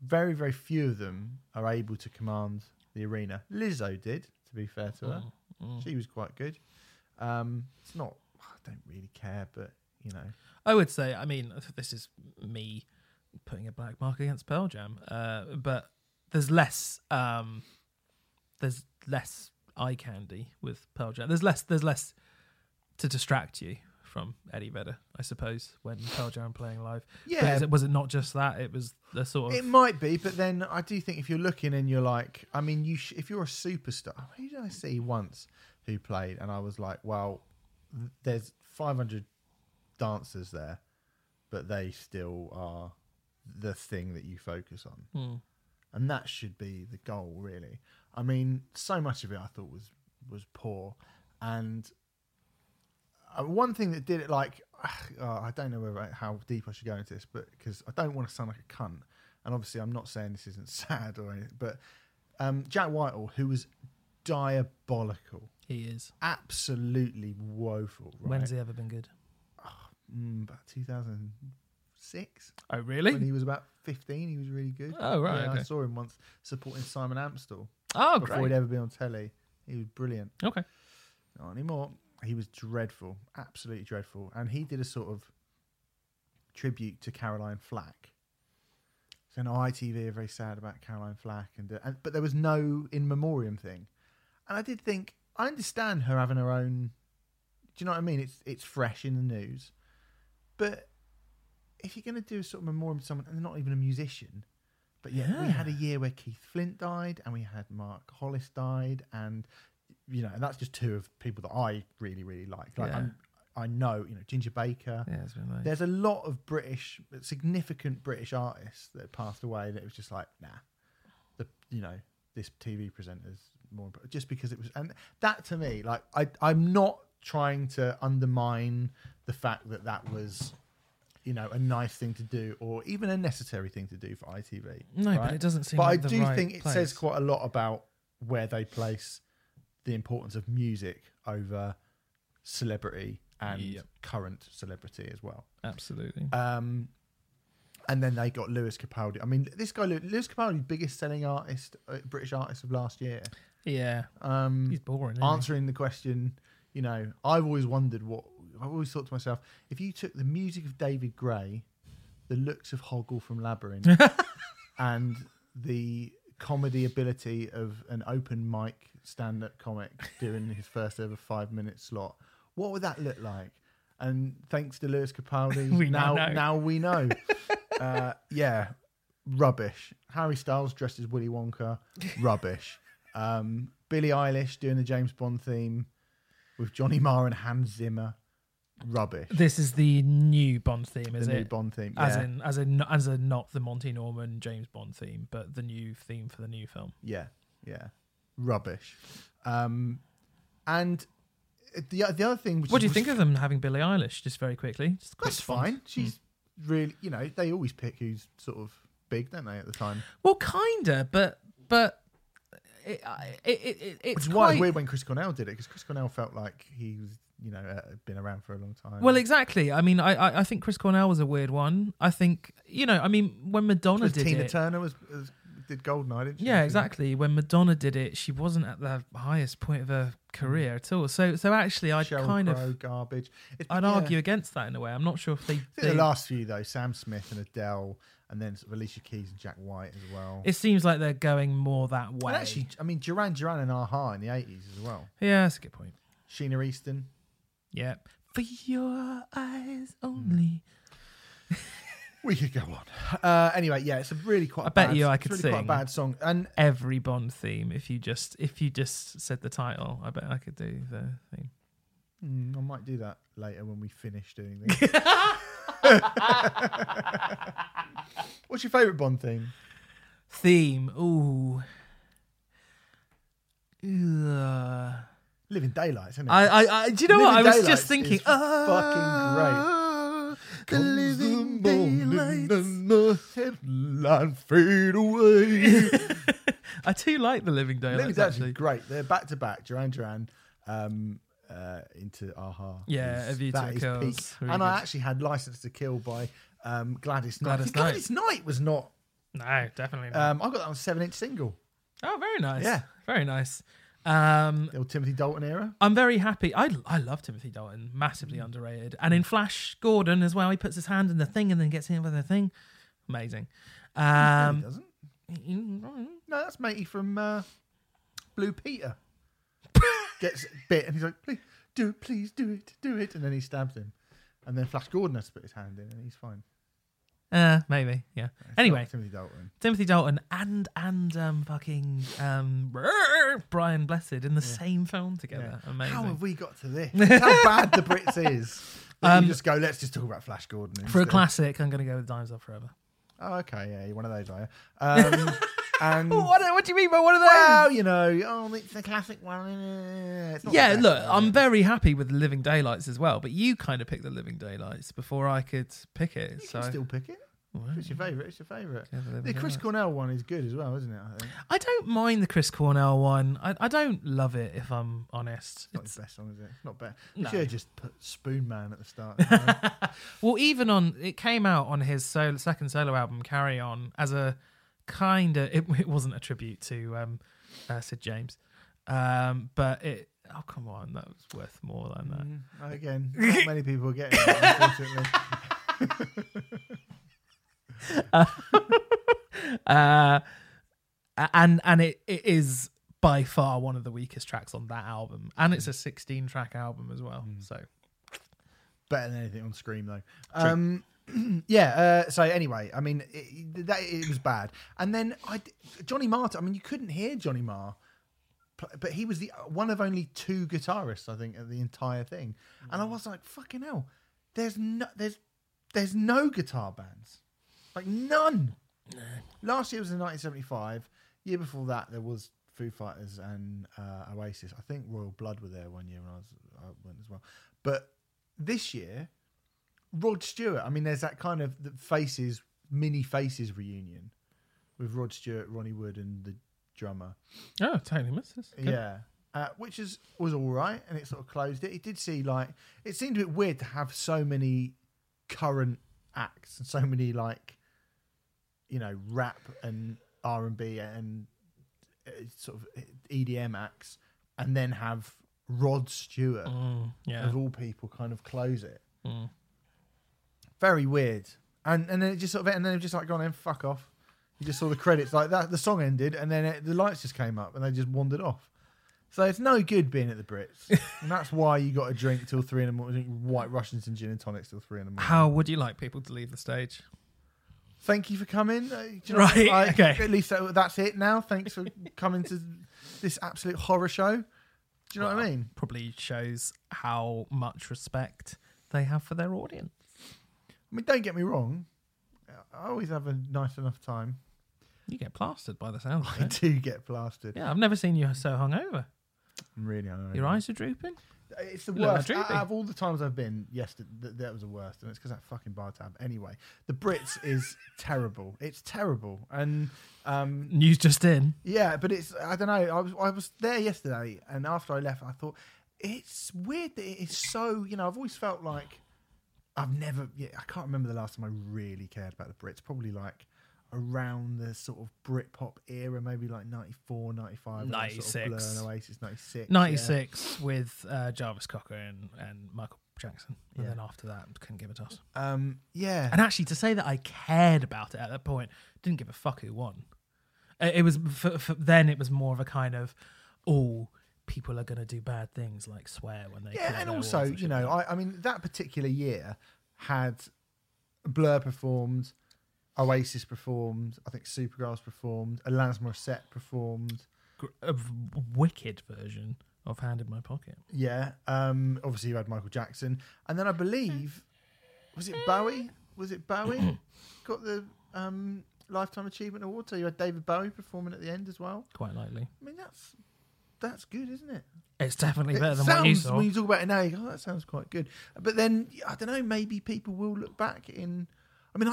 very, very few of them are able to command the arena. Lizzo did, to be fair to her. Mm. She was quite good. It's not... I don't really care, but, you know. I would say, I mean, this is me putting a black mark against Pearl Jam, but there's less eye candy with Pearl Jam. There's less to distract you from Eddie Vedder, I suppose, when Pearl Jam playing live. Yeah, was it not just that? It was the sort of. It might be, but then I do think if you're looking and you're like, I mean, if you're a superstar, who did I see once who played, and I was like, well, there's 500 dancers there, but they still are the thing that you focus on, and that should be the goal, really. I mean, so much of it I thought was poor, and. One thing that did it, like, I don't know how deep I should go into this, but because I don't want to sound like a cunt, and obviously I'm not saying this isn't sad or anything, but Jack Whitehall, who was diabolical, he is absolutely woeful. Right? When's he ever been good? About 2006. Oh, really? When he was about 15, he was really good. Oh, right. Yeah, okay. I saw him once supporting Simon Amstel. Oh, great! Before he'd ever been on telly, he was brilliant. Okay, not anymore. He was dreadful, absolutely dreadful. And he did a sort of tribute to Caroline Flack. So ITV are very sad about Caroline Flack. But there was no in memoriam thing. And I did think, I understand her having her own... Do you know what I mean? It's fresh in the news. But if you're going to do a sort of memoriam to someone, and they're not even a musician, but yeah, we had a year where Keith Flint died, and we had Mark Hollis died, and... You know, and that's just two of people that I really, really like. Like, yeah. I know, you know, Ginger Baker. Yeah, it's been nice. There's a lot of significant British artists that passed away that it was just like, nah, this TV presenter's more, just because it was, and that to me, like, I'm not trying to undermine the fact that that was, you know, a nice thing to do or even a necessary thing to do for ITV. No, right? But it doesn't seem but like I the do right think it place. Says quite a lot about where they place the importance of music over celebrity and current celebrity as well. Absolutely. And then they got Lewis Capaldi. I mean, this guy, Lewis Capaldi, biggest selling artist, British artist of last year. Yeah. He's boring, isn't answering he? The question, you know, I've always thought to myself, if you took the music of David Gray, the looks of Hoggle from Labyrinth and the comedy ability of an open mic stand-up comic doing his first ever 5-minute slot, what would that look like? And thanks to Lewis Capaldi, we now we know. Rubbish. Harry Styles dressed as Willy Wonka, rubbish. Billie Eilish doing the James Bond theme with Johnny Marr and Hans Zimmer, rubbish. This is the new Bond theme, is it? The new Bond theme, yeah. as in not the Monty Norman James Bond theme, but the new theme for the new film. Yeah. Rubbish. And the other thing... Which what do you think of them having Billie Eilish, just very quickly? Just that's fine. She's really... You know, they always pick who's sort of big, don't they, at the time? Well, kind of, but it's which is why it's weird when Chris Cornell did it, because Chris Cornell felt like he was, you know, been around for a long time. Well, exactly. I mean, I think Chris Cornell was a weird one. I think, you know, I mean, when Madonna did Tina it... Tina Turner was did Goldeneye, didn't she? Yeah, exactly. When Madonna did it, she wasn't at the highest point of her career at all. So actually, I'd Sheryl kind Crow, of garbage. I'd argue against that in a way. I'm not sure if the last few though, Sam Smith and Adele, and then sort of Alicia Keys and Jack White as well. It seems like they're going more that way. And actually, I mean, Duran Duran and Aha in the 80s as well. Yeah, that's a good point. Sheena Easton. Yeah. For your eyes only. We could go on. Anyway, yeah, it's a really quite. I bet I could sing quite a bad song, and every Bond theme if you just said the title. I bet I could do the theme. I might do that later when we finish doing this. What's your favourite Bond theme? Ooh. Living Daylights, isn't it? Do you know what? I was just thinking. Oh, fucking great. The Living Daylights. And the headline fade away. I do like the Living Daylights. Living Daylights are great. They're back to back. Duran Duran. Into Aha. Yeah, A View to a Kill. Really and good. I actually had License to Kill by Gladys Knight. Gladys Knight was not. No, definitely not. I got that on 7-inch single. Oh, very nice. Yeah. Very nice. The old Timothy Dalton era. I'm very happy. I love Timothy Dalton. Massively underrated. And in Flash Gordon as well, he puts his hand in the thing and then gets in with the thing. Amazing. No, he doesn't. No, that's matey from Blue Peter. Gets bit and he's like, please do it. And then he stabs him. And then Flash Gordon has to put his hand in and he's fine. Maybe, yeah. Anyway, Timothy Dalton and fucking Brian Blessed in the same film together. Yeah. Amazing. How have we got to this? That's how bad the Brits is. You just go, let's just talk about Flash Gordon instead. For a classic, I'm going to go with Dimes Up Forever. Oh, okay, yeah, you're one of those, are you? And what do you mean by one of those? Well, you know, it's the classic one. It's not the best, look, I'm very happy with the Living Daylights as well, but you kind of picked the Living Daylights before I could pick it. You can still pick it. Right. It's your favourite. The Chris Cornell one is good as well, isn't it? I think. I don't mind the Chris Cornell one. I don't love it, if I'm honest. It's not his best song, is it? It's not bad. No. You should have just put Spoon Man at the start. Well, even on... It came out on his second solo album, Carry On, as a... It wasn't a tribute to Sid James, but it. Oh, come on, that was worth more than that. Again, not many people get it, unfortunately. And it is by far one of the weakest tracks on that album, and it's a 16-track album as well. So better than anything on Scream, though. True. So anyway, I mean, it was bad. And then Johnny Marr, I mean, you couldn't hear Johnny Marr, but he was the one of only two guitarists, I think, at the entire thing. And I was like, fucking hell, there's no guitar bands. Like, none. Last year was in 1975. Year before that, there was Foo Fighters and Oasis. I think Royal Blood were there one year when I went as well. But this year... Rod Stewart. I mean, there's that kind of mini Faces reunion with Rod Stewart, Ronnie Wood, and the drummer. Oh, totally missed this. Yeah, which was all right, and it sort of closed it. It did see it seemed a bit weird to have so many current acts and so many rap and R&B and sort of EDM acts, and then have Rod Stewart of all people kind of close it. Mm. Very weird, and then it just sort of, and then it just go on then, fuck off. You just saw the credits like that. The song ended, and then the lights just came up, and they just wandered off. So it's no good being at the Brits, and that's why you got to drink till 3 a.m. Drink White Russians and gin and tonics till 3 a.m. How would you like people to leave the stage? Thank you for coming. Do you know right, okay. At least that's it now. Thanks for coming to this absolute horror show. Do you know what I mean? Probably shows how much respect they have for their audience. I mean, don't get me wrong. I always have a nice enough time. You get plastered by the sound. I do get plastered. Yeah, I've never seen you so hungover. I'm really hungover. Your eyes are drooping. It's the worst. Out of all the times I've been, that was the worst. And it's because that fucking bar tab. Anyway, the Brits is terrible. It's terrible. And news just in. Yeah, but it's, I don't know. I was there yesterday, and after I left, I thought, it's weird that it is so, I've always felt like, I can't remember the last time I really cared about the Brits. Probably around the sort of Britpop era, maybe 94, 95. 96. Sort of Oasis, 96. 96 with Jarvis Cocker and Michael Jackson. And then after that, couldn't give a toss. And actually, to say that I cared about it at that point, didn't give a fuck who won. It was, then it was more of a kind of, people are going to do bad things like swear when they... Yeah, and also, I mean, that particular year had Blur performed, Oasis performed, I think Supergrass performed, Alanis Morissette performed. A wicked version of Hand in My Pocket. Yeah. Obviously, you had Michael Jackson. And then I believe, was it Bowie? Got the Lifetime Achievement Award. So you had David Bowie performing at the end as well. Quite likely. I mean, that's good, isn't it? It's definitely better than what you saw. When you talk about it now, you go, oh, that sounds quite good. But then, I don't know, maybe people will look back in... I mean,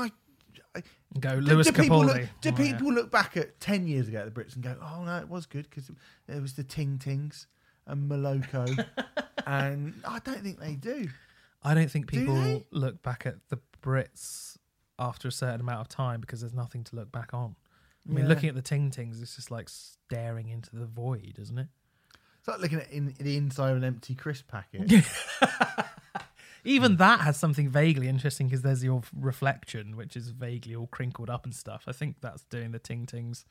Lewis Capaldi. Do people look back at 10 years ago at the Brits and go, oh, no, it was good because it was the Ting Tings and Moloko. And I don't think they do. I don't think people look back at the Brits after a certain amount of time because there's nothing to look back on. I mean, looking at the Ting Tings, it's just like staring into the void, isn't it? It's like looking at the inside of an empty crisp packet. Even that has something vaguely interesting because there's your reflection, which is vaguely all crinkled up and stuff. I think that's doing the Ting Tings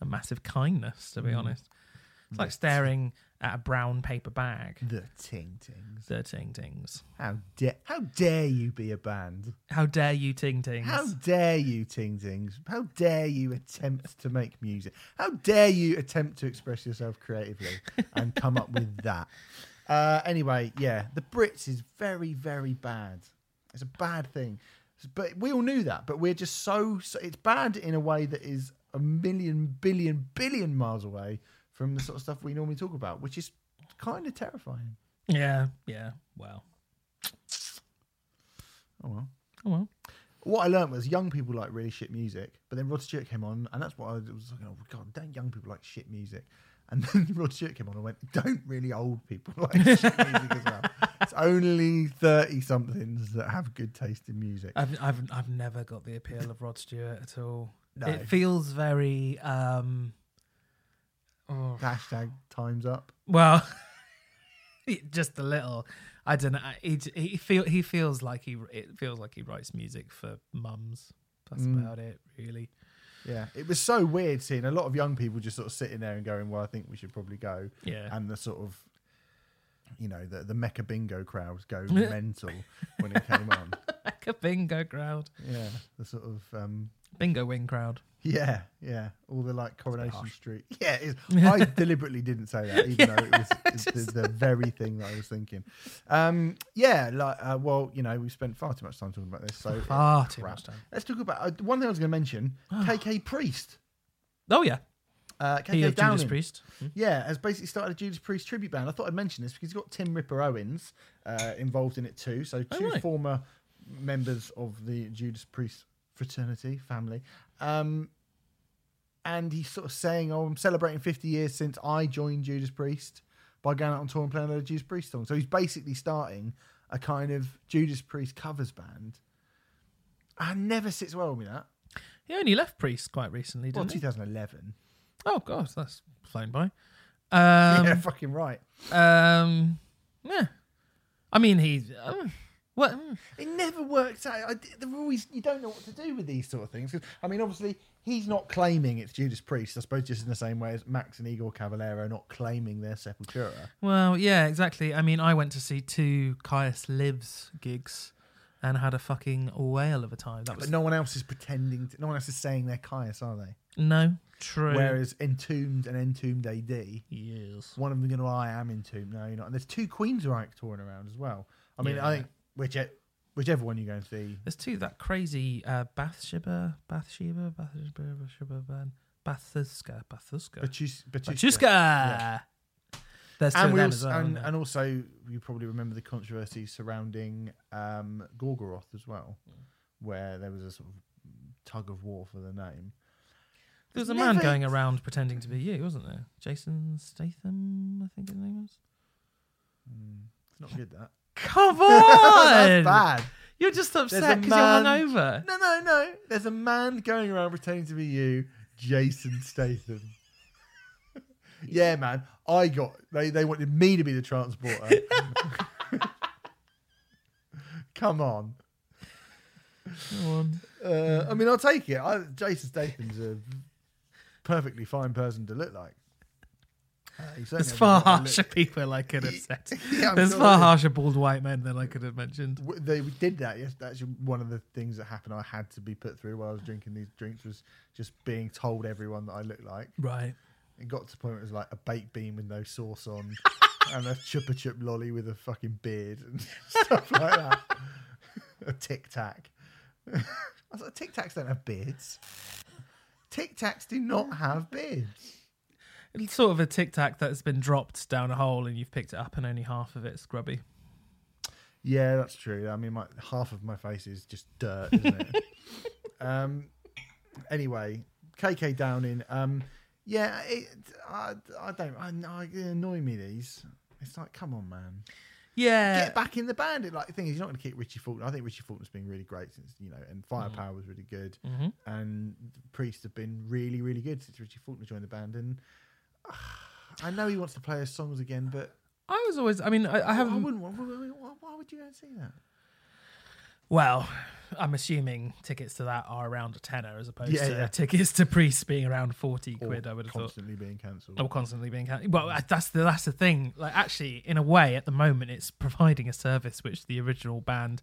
a massive kindness, to be honest. It's like staring at a brown paper bag. The Ting Tings. The Ting Tings. How dare you be a band? How dare you, Ting Tings? How dare you, Ting Tings? How dare you attempt to make music? How dare you attempt to express yourself creatively and come up with that? Anyway, yeah, the Brits is very, very bad. It's a bad thing. But we all knew that, but we're just so it's bad in a way that is a million, billion, billion miles away from the sort of stuff we normally talk about, which is kind of terrifying. Yeah, well. Oh, well. What I learned was young people like really shit music, but then Rod Stewart came on, and that's what I was like, oh, God, don't young people like shit music? And then Rod Stewart came on and went, don't really old people like shit music as well. It's only 30-somethings that have good taste in music. I've never got the appeal of Rod Stewart at all. No. It feels very... Hashtag time's up. Well, just a little. I don't know. It feels like he writes music for mums. That's about it, really. Yeah, it was so weird seeing a lot of young people just sort of sitting there and going, "Well, I think we should probably go." Yeah, and the sort of, you know, the Mecca Bingo crowd go mental when it came on. Mecca Bingo crowd. Yeah, the sort of Bingo Wing crowd. Yeah. All the like Coronation Street. Yeah, I deliberately didn't say that, even though it was the very thing that I was thinking. Well, you know, we spent far too much time talking about this. So far too much time. Let's talk about one thing I was going to mention. KK Priest. Oh yeah. KK Downing. Judas Priest. Yeah, has basically started a Judas Priest tribute band. I thought I'd mention this because he's got Tim Ripper Owens involved in it too. So former members of the Judas Priest fraternity, family. And he's sort of saying, oh, I'm celebrating 50 years since I joined Judas Priest by going out on tour and playing a lot of Judas Priest songs. So he's basically starting a kind of Judas Priest covers band. And never sits well with me, that. He only left Priest quite recently, didn't he? 2011. Oh, God, that's flown by. Yeah, fucking right. Yeah. I mean, he's... What? It never works out. You don't know what to do with these sort of things. I mean, obviously, he's not claiming it's Judas Priest, I suppose, just in the same way as Max and Igor Cavalera not claiming their Sepultura. Well, yeah, exactly. I mean, I went to see 2 Caius Lives gigs and had a fucking whale of a time. But no one else is pretending. No one else is saying they're Caius, are they? No, true. Whereas Entombed and Entombed AD, yes, one of them going, oh, I am Entombed. No, you're not. And there's 2 Queens Reich touring around as well. I mean, yeah. I think... Whichever one you go and see. There's 2 that crazy Bathsheba. Yeah. There's 2 of them as well. And also, you probably remember the controversy surrounding Gorgoroth as well, where there was a sort of tug of war for the name. There was a man going around pretending to be you, wasn't there? Jason Statham, I think his name was. It's not good, that. Come on! That's bad. You're just upset because you're hungover. No. There's a man going around pretending to be you, Jason Statham. Yeah, man. They wanted me to be the transporter. Come on. I mean, I'll take it. Jason Statham's a perfectly fine person to look like. There's far harsher people I could have said. Yeah, there's far harsher bald white men than I could have mentioned. They did that. Yes, that's one of the things that happened. I had to be put through while I was drinking these drinks was just being told everyone that I looked like. Right. It got to the point where it was like a baked bean with no sauce on, and a chupa chup lolly with a fucking beard and stuff like that. A Tic Tac. I was like, Tic Tacs don't have beards. Tic Tacs do not have beards. It's sort of a Tic Tac that's been dropped down a hole and you've picked it up and only half of it's grubby. Yeah, that's true. I mean, half of my face is just dirt, isn't it? Anyway, KK Downing. Yeah, I don't. They annoy me, these. It's like, come on, man. Yeah, get back in the band. Like the thing is, you're not going to keep Richie Faulkner. I think Richie Faulkner's been really great since and Firepower was really good, and Priest have been really, really good since Richie Faulkner joined the band. And I know he wants to play his songs again, but I was always. I mean, I haven't. I wouldn't. Why would you go and see that? Well, I'm assuming tickets to that are around £10 as opposed to tickets to Priest being around 40 quid. I would have thought constantly being cancelled. Well, that's the thing. Like, actually, in a way, at the moment, it's providing a service which the original band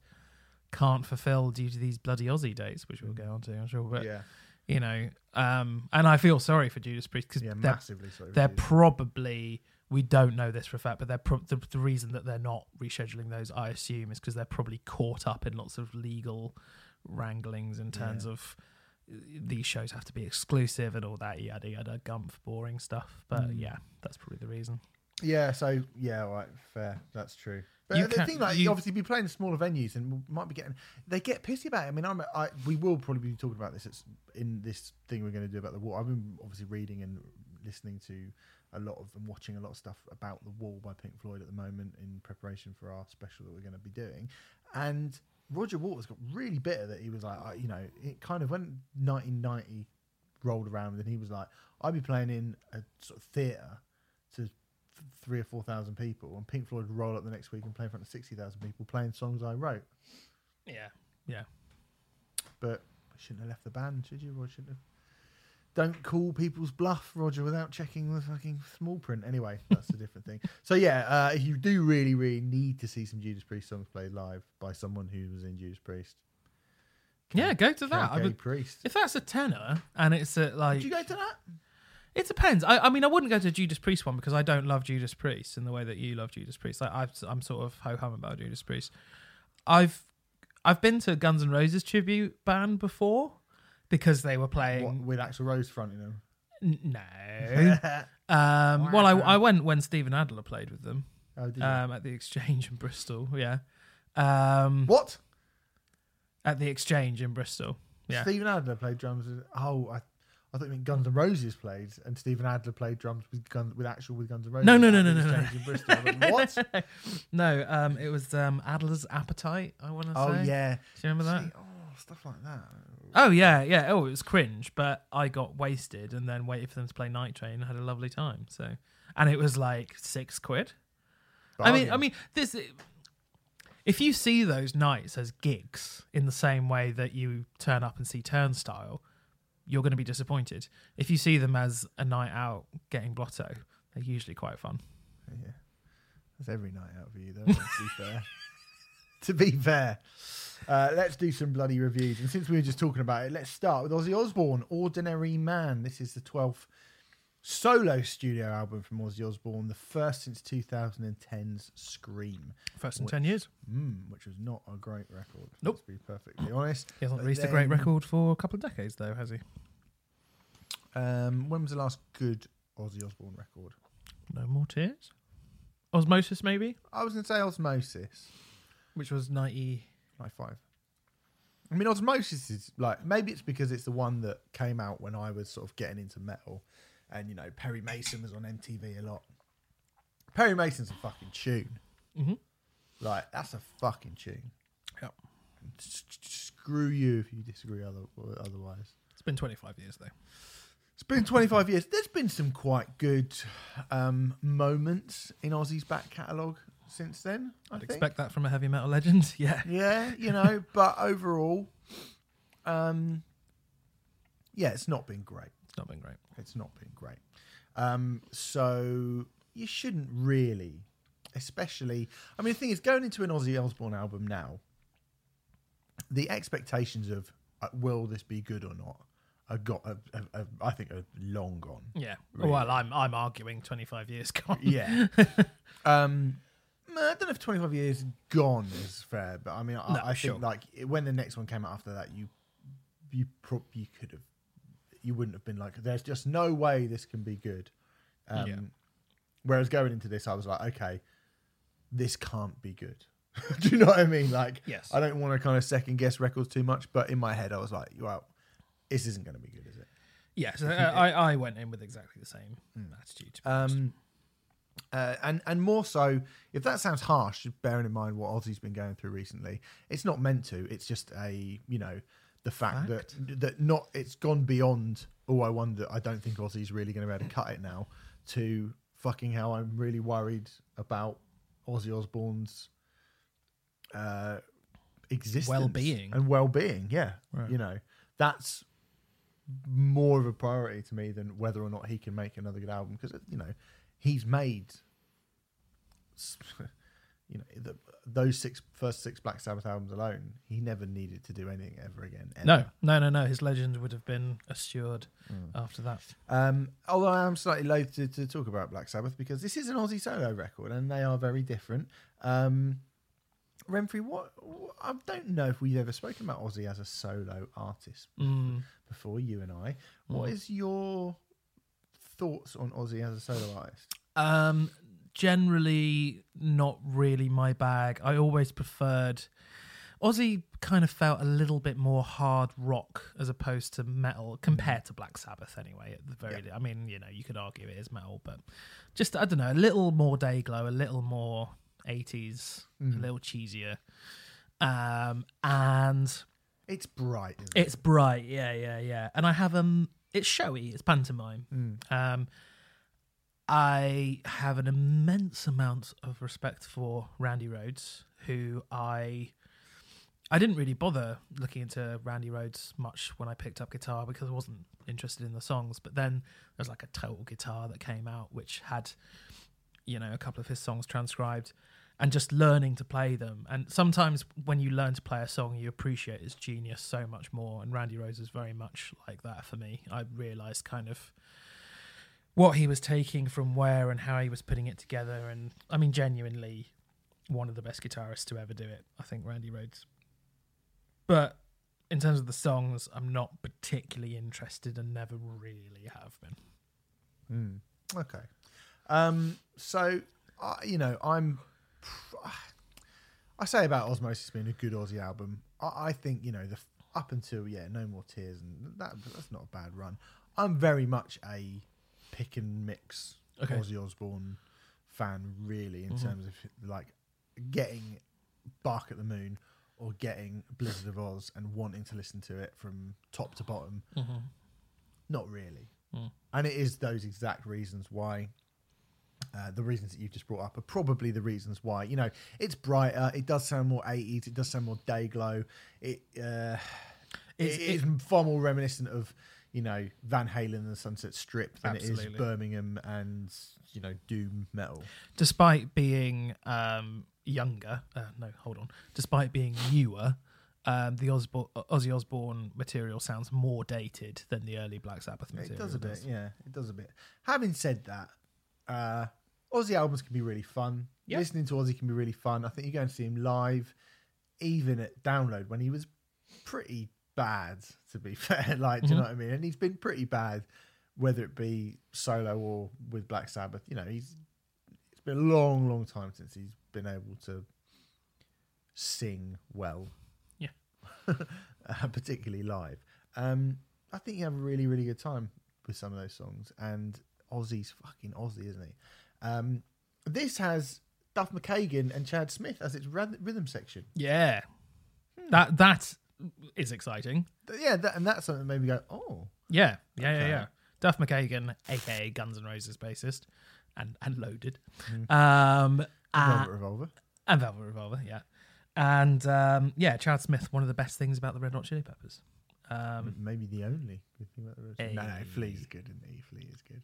can't fulfil due to these bloody Aussie dates, which we'll get onto, I'm sure. But and I feel sorry for Judas Priest because massively sorry. They're probably. We don't know this for a fact, but they're the reason that they're not rescheduling those, I assume, is because they're probably caught up in lots of legal wranglings in terms of these shows have to be exclusive and all that yada yada gumph boring stuff. But that's probably the reason. Yeah, so all right, fair, that's true. But the thing, like, you obviously be playing in smaller venues and might be they get pissy about it. I mean, we will probably be talking about this. It's in this thing we're going to do about The Wall. I've been obviously reading and listening to a lot of and watching a lot of stuff about The Wall by Pink Floyd at the moment in preparation for our special that we're going to be doing. And Roger Waters got really bitter that he was like, it kind of when 1990 rolled around, and he was like, I'd be playing in a sort of theatre to 3,000 or 4,000 people, and Pink Floyd would roll up the next week and play in front of 60,000 people playing songs I wrote. Yeah. But I shouldn't have left the band, should you? Or shouldn't have? Don't call people's bluff, Roger, without checking the fucking small print. Anyway, that's a different thing. So if you do really, really need to see some Judas Priest songs played live by someone who was in Judas Priest, go to that. Priest. If that's a tenner and it's at like, would you go to that? It depends. I mean, I wouldn't go to a Judas Priest one because I don't love Judas Priest in the way that you love Judas Priest. Like I'm sort of ho hum about Judas Priest. I've been to a Guns N' Roses tribute band before. Because they were playing... What, with Axl Rose fronting them? No. Well, I went when Stephen Adler played with them. Oh, did you? At the Exchange in Bristol, yeah. What? At the Exchange in Bristol, yeah. Stephen Adler played drums with... Oh, I thought you meant Guns N' Roses played, and Stephen Adler played drums with Guns N' Roses. No. In Bristol. Like, what? No, it was Adler's Appetite, I want to say. Oh, yeah. Do you remember that? Oh, stuff like that. Oh, yeah. Oh, it was cringe, but I got wasted and then waited for them to play Night Train and had a lovely time. So, and it was like £6. I mean, this. If you see those nights as gigs in the same way that you turn up and see Turnstile, you're going to be disappointed. If you see them as a night out getting blotto, they're usually quite fun. Yeah, that's every night out for you, though. To be fair. Let's do some bloody reviews. And since we were just talking about it, let's start with Ozzy Osbourne, Ordinary Man. This is the 12th solo studio album from Ozzy Osbourne, the first since 2010's Scream. First in 10 years. Which was not a great record. Nope. To be perfectly honest. He hasn't released a great record for a couple of decades, though, has he? When was the last good Ozzy Osbourne record? No More Tears? Osmosis, maybe? I was going to say Osmosis. Which was 95. I mean, Osmosis is like, maybe it's because it's the one that came out when I was sort of getting into metal, and Perry Mason was on MTV a lot. Perry Mason's a fucking tune. Like, that's a fucking tune. Yep. Screw you if you disagree otherwise. It's been 25 years though. There's been some quite good moments in Ozzy's back catalogue since then. I think. Expect that from a heavy metal legend. Yeah, but overall, it's not been great. So you shouldn't really. Especially, I mean, the thing is, going into an Ozzy Osbourne album now, the expectations of will this be good or not I think are long gone. Yeah. Really. Well, I'm arguing 25 years gone. Yeah. I don't know if 25 years gone is fair, but I mean, I think like when the next one came out after that, you wouldn't have been like, there's just no way this can be good. Yeah. Whereas going into this, I was like, okay, this can't be good. Do you know what I mean? Like, yes. I don't want to kind of second guess records too much, but in my head, I was like, well, this isn't going to be good, is it? Yes, I went in with exactly the same attitude. And more so, if that sounds harsh, bearing in mind what Ozzy's been going through recently, it's not meant to. It's just the fact that not it's gone beyond. Oh, I wonder. I don't think Ozzy's really going to be able to cut it now. To fucking hell, I'm really worried about Ozzy Osbourne's existence, well-being. Yeah, right. That's more of a priority to me than whether or not he can make another good album, because he's made those first six Black Sabbath albums alone. He never needed to do anything ever again. Ever. No. His legend would have been assured after that. Although I am slightly loath to talk about Black Sabbath, because this is an Ozzy solo record and they are very different. Remfry, I don't know if we've ever spoken about Ozzy as a solo artist before, you and I. What is your thoughts on Ozzy as a solo artist? Generally, not really my bag. I always preferred... Ozzy kind of felt a little bit more hard rock as opposed to metal, compared to Black Sabbath anyway. At the very, yeah. I mean, you could argue it is metal, but just, I don't know, a little more Dayglow, a little more... 80s, a little cheesier, and it's bright. Isn't it? yeah. And I have it's showy, it's pantomime. I have an immense amount of respect for Randy Rhoads, who I didn't really bother looking into Randy Rhoads much when I picked up guitar, because I wasn't interested in the songs. But then there's like a Total Guitar that came out, which had a couple of his songs transcribed, and just learning to play them. And sometimes when you learn to play a song, you appreciate its genius so much more. And Randy Rhoads is very much like that for me. I realised kind of what he was taking from where and how he was putting it together. And I mean, genuinely one of the best guitarists to ever do it, I think, Randy Rhoads. But in terms of the songs, I'm not particularly interested, and never really have been. Okay. I say about Osmosis being a good Aussie album. I think up until No More Tears, and that's not a bad run. I'm very much a pick and mix Ozzy Osbourne fan, really, in terms of like getting Bark at the Moon or getting Blizzard of Oz and wanting to listen to it from top to bottom. Not really, and it is those exact reasons why. The reasons that you've just brought up are probably the reasons why. It's brighter, it does sound more 80s, it does sound more Dayglow, it is far more reminiscent of Van Halen and the Sunset Strip than it is Birmingham and doom metal. Despite being despite being newer, the Ozzy Osbourne material sounds more dated than the early Black Sabbath material. It does a bit. Having said that, Ozzy albums can be really fun. Yep. Listening to Ozzy can be really fun. I think you go and see him live, even at Download, when he was pretty bad, to be fair. Like, do you know what I mean? And he's been pretty bad, whether it be solo or with Black Sabbath. It's been a long, long time since he's been able to sing well. Yeah. Particularly live. I think you have a really, really good time with some of those songs. And Ozzy's fucking Ozzy, isn't he? This has Duff McKagan and Chad Smith as its rhythm section. Yeah. That is exciting. Yeah, and that's something that made me go, oh. Yeah, yeah, okay. Yeah. Duff McKagan, a.k.a. Guns N' Roses bassist, and Loaded. And Velvet Revolver. And Velvet Revolver, yeah. And, Chad Smith, one of the best things about the Red Hot Chili Peppers. Maybe the only good thing about the Red Hot Chili Peppers. No, Flea is good, isn't he? Flea is good.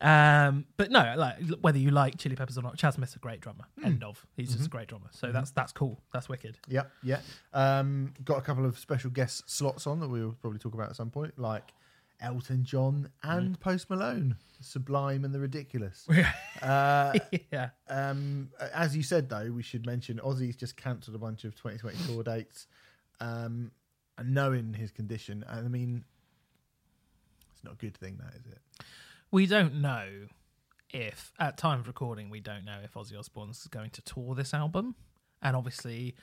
But no, like whether you like Chili Peppers or not, Chas Smith's a great drummer. End of. He's just a great drummer. So that's cool. That's wicked. Yeah, yeah. Got a couple of special guest slots on that we will probably talk about at some point, like Elton John and Post Malone, Sublime and the Ridiculous. Yeah. As you said, though, we should mention Ozzy's just cancelled a bunch of 2020 tour dates. And knowing his condition, I mean, it's not a good thing, that, is it? We don't know if, at time of recording, we don't know if Ozzy Osbourne's going to tour this album. And obviously,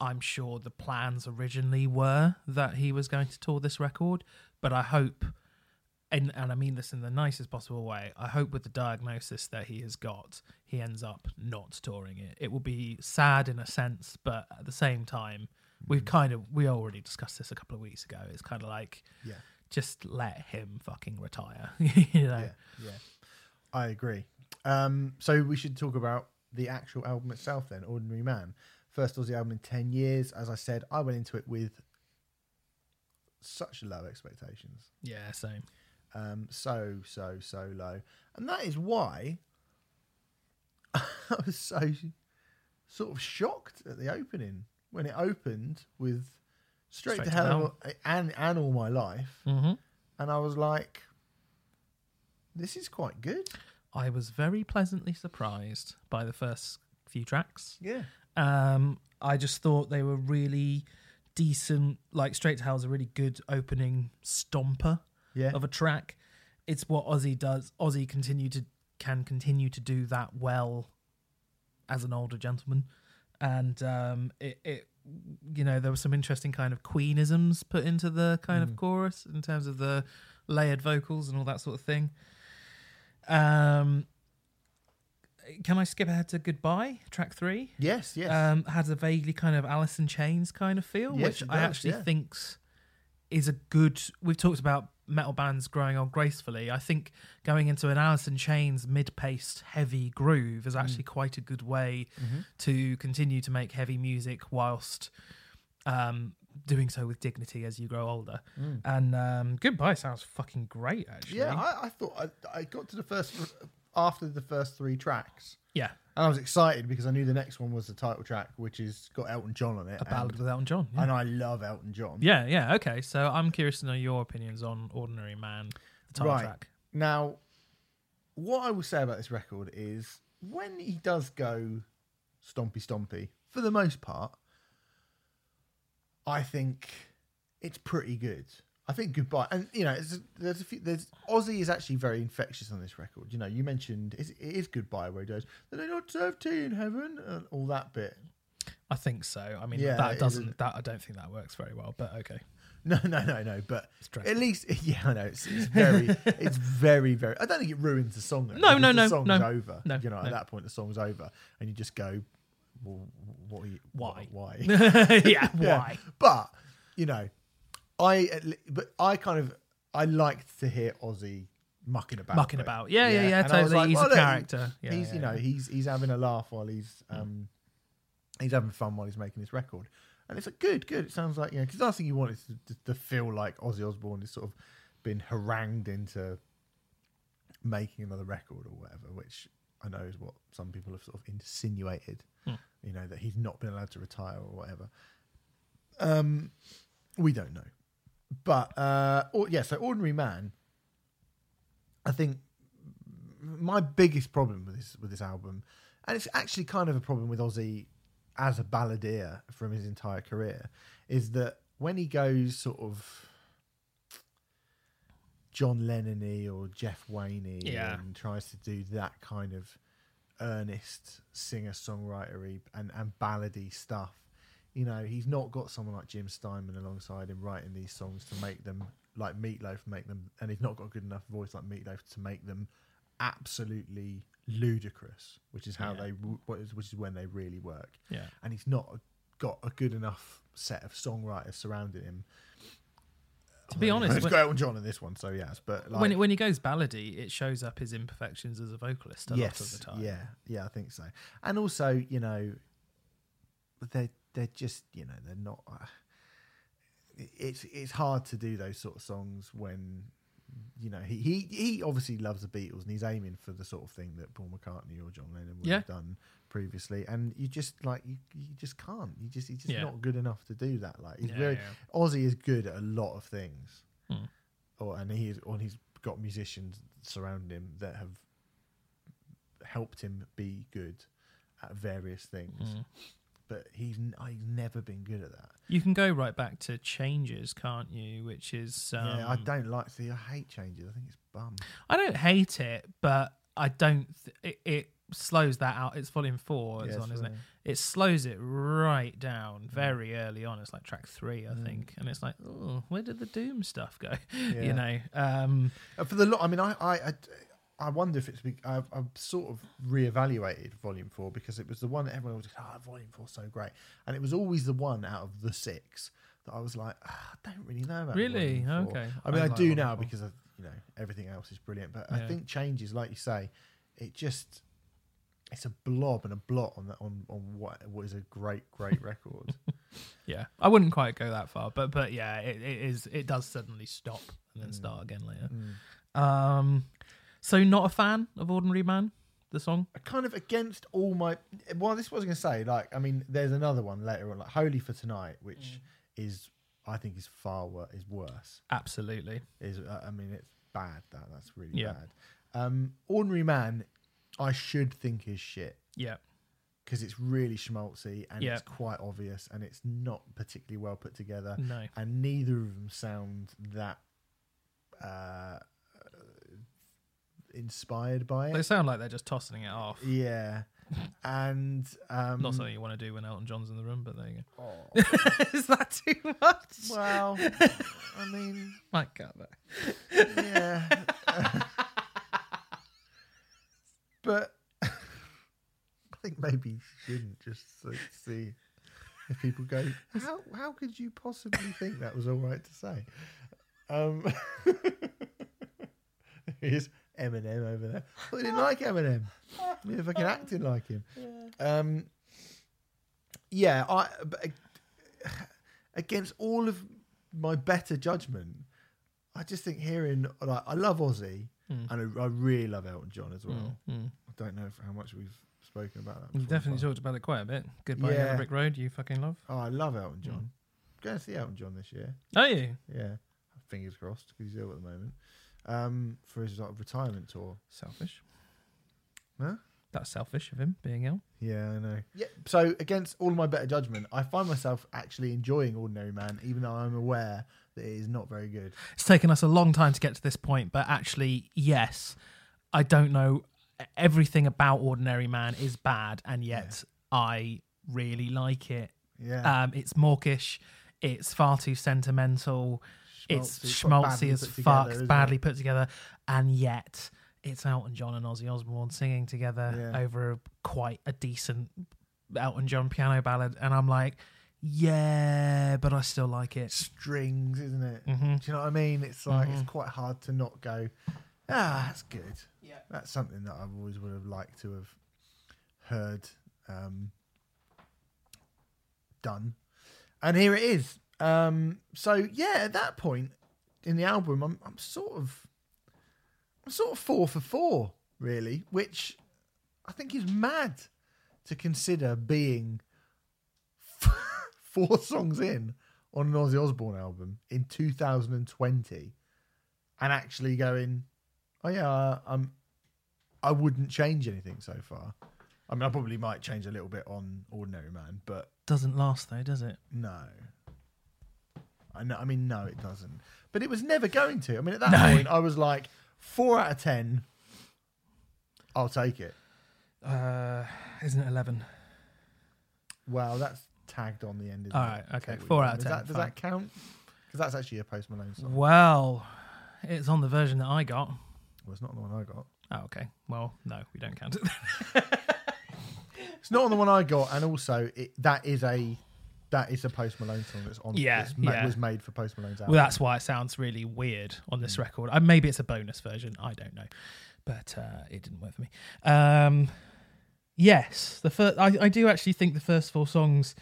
I'm sure the plans originally were that he was going to tour this record. But I hope, and I mean this in the nicest possible way, I hope with the diagnosis that he has got, he ends up not touring it. It will be sad in a sense, but at the same time, we already discussed this a couple of weeks ago. It's kind of like... yeah. Just let him fucking retire. You know? Yeah, I agree. So we should talk about the actual album itself then, Ordinary Man. First Aussie album in 10 years. As I said, I went into it with such low expectations. Yeah, same. So low. And that is why I was so sort of shocked at the opening. When it opened with... Straight to Hell and All My Life. Mm-hmm. And I was like, this is quite good. I was very pleasantly surprised by the first few tracks. Yeah. I just thought they were really decent. Like, Straight to Hell is a really good opening stomper of a track. It's what Ozzy does. Ozzy can continue to do that well as an older gentleman. And you know, there were some interesting kind of Queenisms put into the kind of chorus in terms of the layered vocals and all that sort of thing. Can I skip ahead to Goodbye, track 3? Yes. Has a vaguely kind of Alice in Chains kind of feel, which I actually think is a good... We've talked about metal bands growing on gracefully. I think going into an Alice in Chains mid-paced heavy groove is actually quite a good way to continue to make heavy music whilst doing so with dignity as you grow older. And Goodbye sounds fucking great, actually. Yeah, I thought I got to the first... after the first three tracks. Yeah. And I was excited because I knew the next one was the title track, which is got Elton John on it. A Ballad with Elton John. Yeah. And I love Elton John. Yeah. Okay, so I'm curious to know your opinions on Ordinary Man, the title track. Now, what I will say about this record is when he does go stompy, for the most part, I think it's pretty good. I think Goodbye, and you know, there's Ozzy is actually very infectious on this record. You know, you mentioned it is Goodbye where he goes, "They do not serve tea in heaven," and all that bit. I think so. I mean, that doesn't. That I don't think that works very well. But okay. No. But at least, I know it's very, it's very, very. I don't think it ruins the song. No. The song's over. No, at that point, the song's over, and you just go, "Well, why? Why?" But you know. I liked to hear Ozzy mucking about. Yeah, totally. Like, he's a character. He's having a laugh while he's having fun while he's making this record, and it's like good. It sounds like, because the last thing you want is to feel like Ozzy Osbourne has sort of been harangued into making another record or whatever, which I know is what some people have sort of insinuated, you know, that he's not been allowed to retire or whatever. We don't know. But, so Ordinary Man, I think my biggest problem with this album, and it's actually kind of a problem with Ozzy as a balladeer from his entire career, is that when he goes sort of John Lennon-y or Jeff Wayne-y and tries to do that kind of earnest singer-songwriter-y and ballady stuff, you know, he's not got someone like Jim Steinman alongside him writing these songs to make them, like Meatloaf make them, and he's not got a good enough voice like Meatloaf to make them absolutely ludicrous, which is how which is when they really work. Yeah, and he's not got a good enough set of songwriters surrounding him. To be honest, he's got Elton John in this one, so yes. But like, when he goes ballady, it shows up his imperfections as a vocalist a lot of the time. Yeah, I think so. And also, you know, they're just, you know, they're not... it's hard to do those sort of songs when you know, he obviously loves the Beatles and he's aiming for the sort of thing that Paul McCartney or John Lennon would have done previously, and you just like you just can't. He's just not good enough to do that. Like he's Ozzy is good at a lot of things, and he's got musicians surrounding him that have helped him be good at various things. But he's never been good at that. You can go right back to Changes, can't you? Which is I don't like the. I hate Changes. I think it's bum. I don't hate it, but I don't. It slows that out. It's volume 4, it's on, isn't it? It slows it right down very early on. It's like track 3, I think, and it's like, oh, where did the Doom stuff go? Yeah. You know, for the lot. I mean, I wonder if it's. I've sort of reevaluated Volume 4 because it was the one that everyone was like, Volume 4's so great. And it was always the one out of the 6 that I was like, I don't really know about. Really? Okay. I mean, I like do now because of, you know, everything else is brilliant. But I think Changes, like you say, it just. It's a blob and a blot on what is a great record. Yeah, I wouldn't quite go that far, but yeah, it does suddenly stop and then start again later. So not a fan of Ordinary Man, the song? Kind of against all my... Well, this was going to say, like, I mean, there's another one later on, like Holy for Tonight, which is, I think, is far is worse. Absolutely. I mean, it's bad, that's really bad. Ordinary Man, I should think is shit. Yeah. Because it's really schmaltzy and it's quite obvious and it's not particularly well put together. No. And neither of them sound that... inspired by it. They sound like they're just tossing it off. Yeah. And not something you want to do when Elton John's in the room, but there you go. Oh. Is that too much? Well, I mean, my God. Yeah. But I think maybe you shouldn't just see if people go, how could you possibly think that was all right to say? Here's Eminem over there. I didn't like Eminem. You're fucking acting like him. Yeah. Against all of my better judgment, I just think hearing, like, I love Ozzy and I really love Elton John as well. I don't know how much we've spoken about that. We've definitely talked about it quite a bit. Goodbye Yellow Brick Road, you fucking love. Oh, I love Elton John. I'm going to see Elton John this year. Are you? Yeah. Fingers crossed, because he's ill at the moment. For his like retirement tour. Selfish. Huh? That's selfish of him being ill. Yeah, I know. Yeah. So against all my better judgment, I find myself actually enjoying Ordinary Man, even though I'm aware that it is not very good. It's taken us a long time to get to this point, but actually, yes, I don't know. Everything about Ordinary Man is bad, and yet I really like it. Yeah. It's mawkish. It's far too sentimental. It's schmaltzy as fuck, badly put together, and yet it's Elton John and Ozzy Osbourne singing together over quite a decent Elton John piano ballad, and I'm like, yeah, but I still like it. Strings, isn't it? Mm-hmm. Do you know what I mean? It's like it's quite hard to not go, that's good. Yeah, that's something that I always would have liked to have heard done, and here it is. At that point in the album, I'm sort of 4 for 4 really, which I think is mad to consider being 4 songs in on an Ozzy Osbourne album in 2020 and actually going, oh yeah, I wouldn't change anything so far. I mean, I probably might change a little bit on Ordinary Man, but doesn't last though, does it? No. I mean, no, it doesn't. But it was never going to. I mean, at that point, I was like, 4 out of 10, I'll take it. Isn't it 11? Well, that's tagged on the end. Isn't it? All right, okay, 4 out of 10. Does that count? Because that's actually a Post Malone song. Well, it's on the version that I got. Well, it's not on the one I got. Oh, okay. Well, no, we don't count it. It's not on the one I got, and also, that is a Post Malone song that's on. Yeah, was made for Post Malone's album. Well, that's why it sounds really weird on this record. Maybe it's a bonus version. I don't know, but it didn't work for me. Yes, the first. I do actually think the first 4 songs.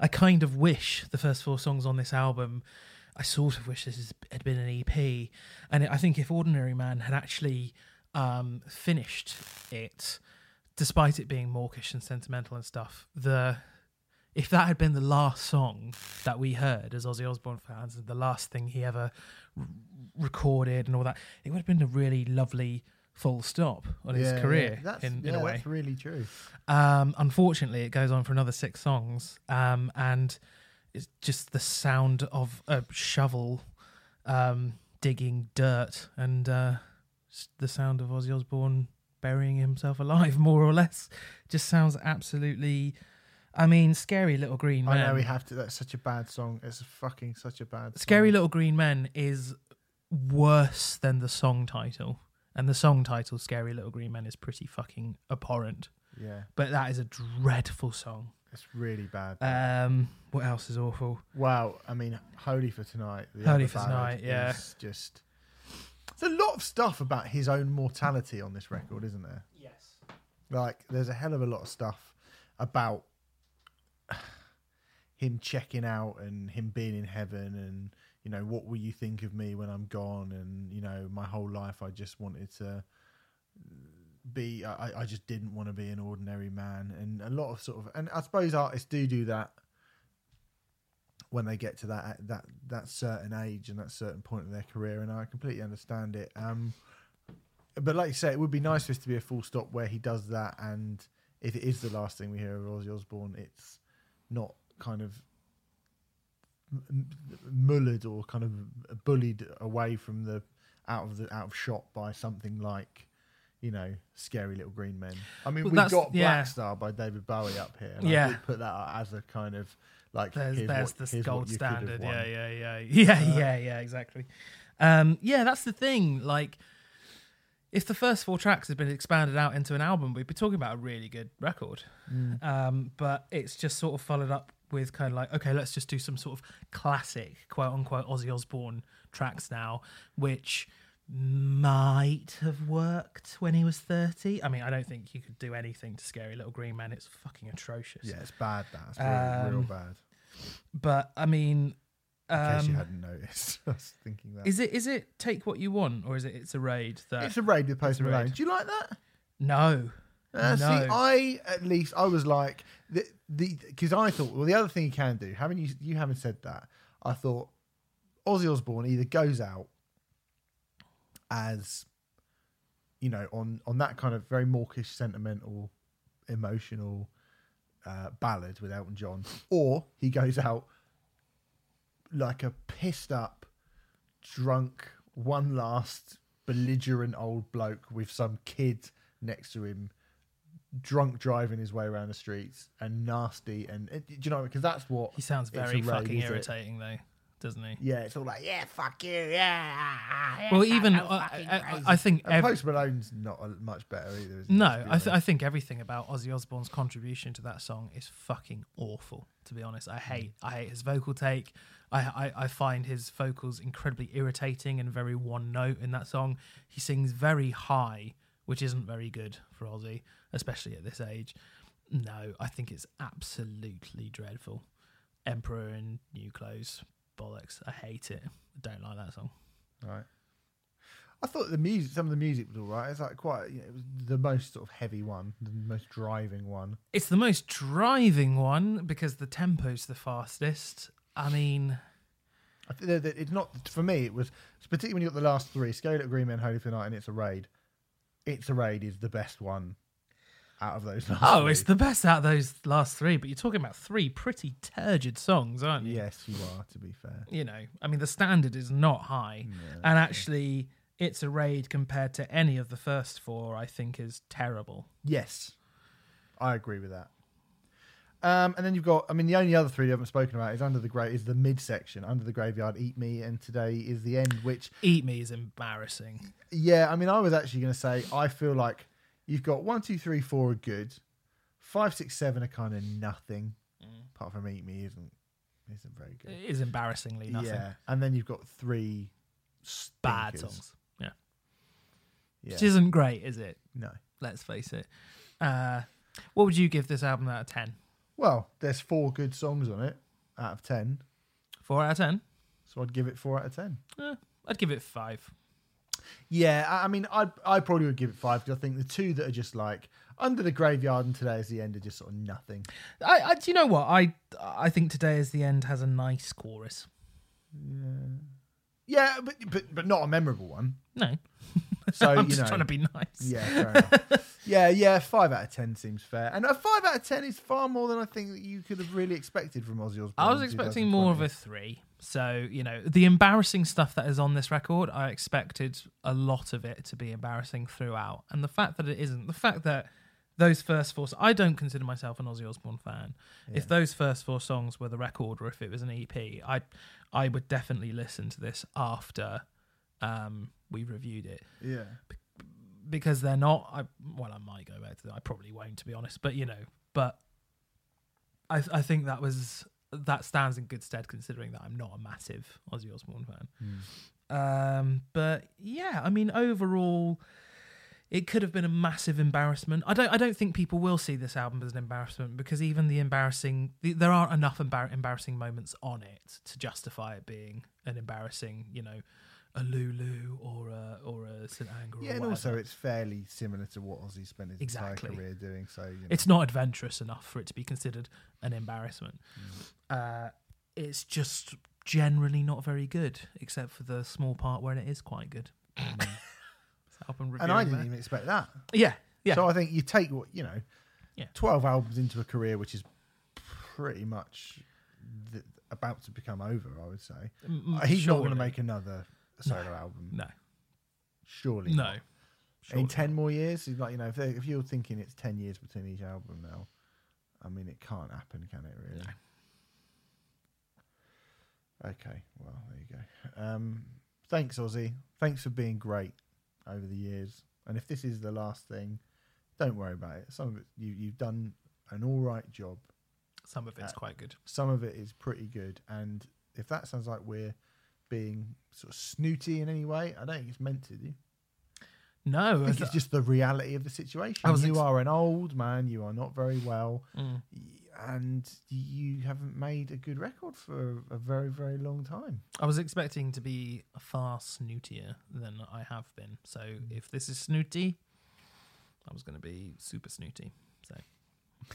I kind of wish the first 4 songs on this album I sort of wish this had been an EP. And I think if Ordinary Man had actually finished it, despite it being mawkish and sentimental and stuff, if that had been the last song that we heard as Ozzy Osbourne fans, and the last thing he ever recorded and all that, it would have been a really lovely full stop on his career in a way. That's really true. Unfortunately, it goes on for another 6 songs, and it's just the sound of a shovel digging dirt and the sound of Ozzy Osbourne burying himself alive, more or less. Just sounds absolutely... I mean, Scary Little Green Men. I know we have to. That's such a bad song. It's fucking such a bad song. Scary Little Green Men is worse than the song title. And the song title, Scary Little Green Men, is pretty fucking abhorrent. Yeah. But that is a dreadful song. It's really bad. What else is awful? Wow. I mean, Holy for Tonight. Holy for Tonight, yeah. It's just... There's a lot of stuff about his own mortality on this record, isn't there? Yes. Like, there's a hell of a lot of stuff about him checking out and him being in heaven and, you know, what will you think of me when I'm gone? And, you know, my whole life I just wanted to be... I just didn't want to be an ordinary man. And a lot of sort of... And I suppose artists do that when they get to that certain age and that certain point of their career, and I completely understand it. But like you say, it would be nice for this to be a full stop where he does that, and if it is the last thing we hear of Ozzy Osbourne, it's not kind of mullered or kind of bullied away from out of shot by something like, you know, Scary Little Green Men. I mean, we've got Black Star by David Bowie up here. And I put that out as a kind of like, there's the gold standard. Yeah, exactly. That's the thing. Like, if the first 4 tracks had been expanded out into an album, we'd be talking about a really good record. Mm. But it's just sort of followed up with kind of like, okay, let's just do some sort of classic, quote unquote, Ozzy Osbourne tracks now, which might have worked when he was 30. I mean, I don't think you could do anything to Scary Little Green Man. It's fucking atrocious. Yeah, it's bad, that. It's real bad. But, I mean... in case you hadn't noticed, I was thinking that. Is it Take What You Want, or is it It's a Raid? It's a Raid with Post Malone. Do you like that? No. No. See, I was like... Because I thought, well, the other thing you can do, you haven't said that, I thought Ozzy Osbourne either goes out as, you know, on that kind of very mawkish, sentimental, emotional ballad with Elton John, or he goes out like a pissed up, drunk, one last belligerent old bloke with some kid next to him, drunk driving his way around the streets and nasty. And do you know, because that's what he sounds very fucking irritating, though. Doesn't he? Yeah, it's all like, yeah, fuck you, yeah. Well, even I think Post Malone's not much better either. Is no, I think everything about Ozzy Osbourne's contribution to that song is fucking awful. To be honest, I hate his vocal take. I find his vocals incredibly irritating and very one note in that song. He sings very high, which isn't very good for Ozzy, especially at this age. No, I think it's absolutely dreadful. Emperor in New Clothes. Bollocks. I hate it. I don't like that song. Right. I thought some of the music was all right. It's like quite, you know, it was the most sort of heavy one, the most driving one. It's the most driving one because the tempo's the fastest. I mean, I think that it's not for me. It was particularly when you got the last 3, Scary Little Green Men, Holy for Night, and It's a Raid. It's a Raid is the best one out of those last 3. It's the best out of those last 3, but you're talking about 3 pretty turgid songs, aren't you? Yes, you are, to be fair. You know, I mean, the standard is not high. No, and actually, It's a Raid compared to any of the first 4, I think, is terrible. Yes, I agree with that. And then you've got, I mean, the only other 3 you haven't spoken about is the midsection, Under the Graveyard, Eat Me, and Today is the End, which... Eat Me is embarrassing. Yeah, I mean, I was actually going to say, I feel like... You've got 1, 2, 3, 4 are good. 5, 6, 7 are kind of nothing. Mm. Apart from Eat Me isn't very good. It is embarrassingly nothing. Yeah, and then you've got 3 bad songs. Yeah, which isn't great, is it? No, let's face it. What would you give this album out of 10? Well, there's 4 good songs on it out of 10. 4 out of 10. So I'd give it 4 out of 10. I'd give it 5. Yeah, I mean, I probably would give it 5 because I think the two that are just like Under the Graveyard and Today Is the End are just sort of nothing. Do you know what? I think Today Is the End has a nice chorus. Yeah, but not a memorable one. No. So I'm just trying to be nice. Yeah, fair enough. Yeah, 5 out of 10 seems fair, and a 5 out of 10 is far more than I think that you could have really expected from Ozzy Osbourne. I was expecting more of a 3. So the embarrassing stuff that is on this record, I expected a lot of it to be embarrassing throughout, and the fact that it isn't, the fact that those first 4, I don't consider myself an Ozzy Osbourne fan. Yeah. If those first 4 songs were the record, or if it was an EP, I would definitely listen to this after we reviewed it. Yeah. Because they're not. I might go back to that. I probably won't, to be honest. But but I think that stands in good stead, considering that I'm not a massive Ozzy Osbourne fan. Mm. But yeah, I mean, overall, it could have been a massive embarrassment. I don't think people will see this album as an embarrassment, because even the embarrassing, there aren't enough embarrassing moments on it to justify it being an embarrassing, a Lulu or a St Anger. Yeah, or and also it's fairly similar to what Ozzy spent his entire career doing. So it's not adventurous enough for it to be considered an embarrassment. Mm. It's just generally not very good, except for the small part where it is quite good. Mm. And I didn't even expect that. Yeah. So I think you take 12 albums into a career, which is pretty much about to become over, I would say. He's not going to make another solo album. No. Surely no. Not. Surely in 10 more years? If you're thinking it's 10 years between each album now, I mean, it can't happen, can it, really? No. Okay, well, there you go. Thanks, Ozzy. Thanks for being great over the years, and if this is the last thing, don't worry about it. Some of it you've done an all right job. Some of it's quite good. Some of it is pretty good, and if that sounds like we're being sort of snooty in any way, I don't think it's meant to. Do you? No, I think it's just the reality of the situation. You are an old man. You are not very well, and you haven't made a good record for a very, very long time. I was expecting to be far snootier than I have been. So if this is snooty, I was going to be super snooty. So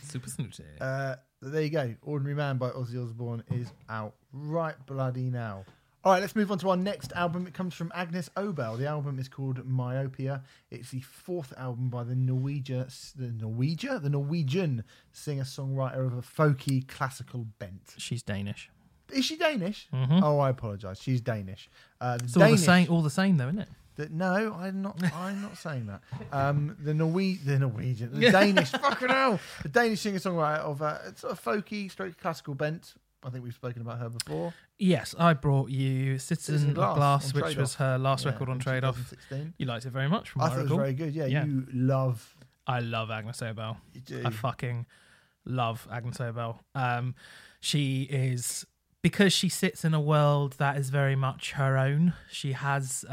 super snooty. There you go. Ordinary Man by Ozzy Osbourne is out right bloody now. All right, let's move on to our next album. It comes from Agnes Obel. The album is called Myopia. It's the 4th album by the Norwegian singer-songwriter of a folky classical bent. She's Danish. Is she Danish? Mm-hmm. Oh, I apologise. She's Danish. It's all the same, though, isn't it? No, I'm not saying that. The Danish. Fucking hell. The Danish singer-songwriter of a sort of folky, stroke classical bent. I think we've spoken about her before. Yes, I brought you Citizen Glass, which was her last record on Trade Off. You liked it very much. From I thought it was very good. Yeah, you love. I love Agnes Obel. You do. I fucking love Agnes Obel. She is, because she sits in a world that is very much her own. She has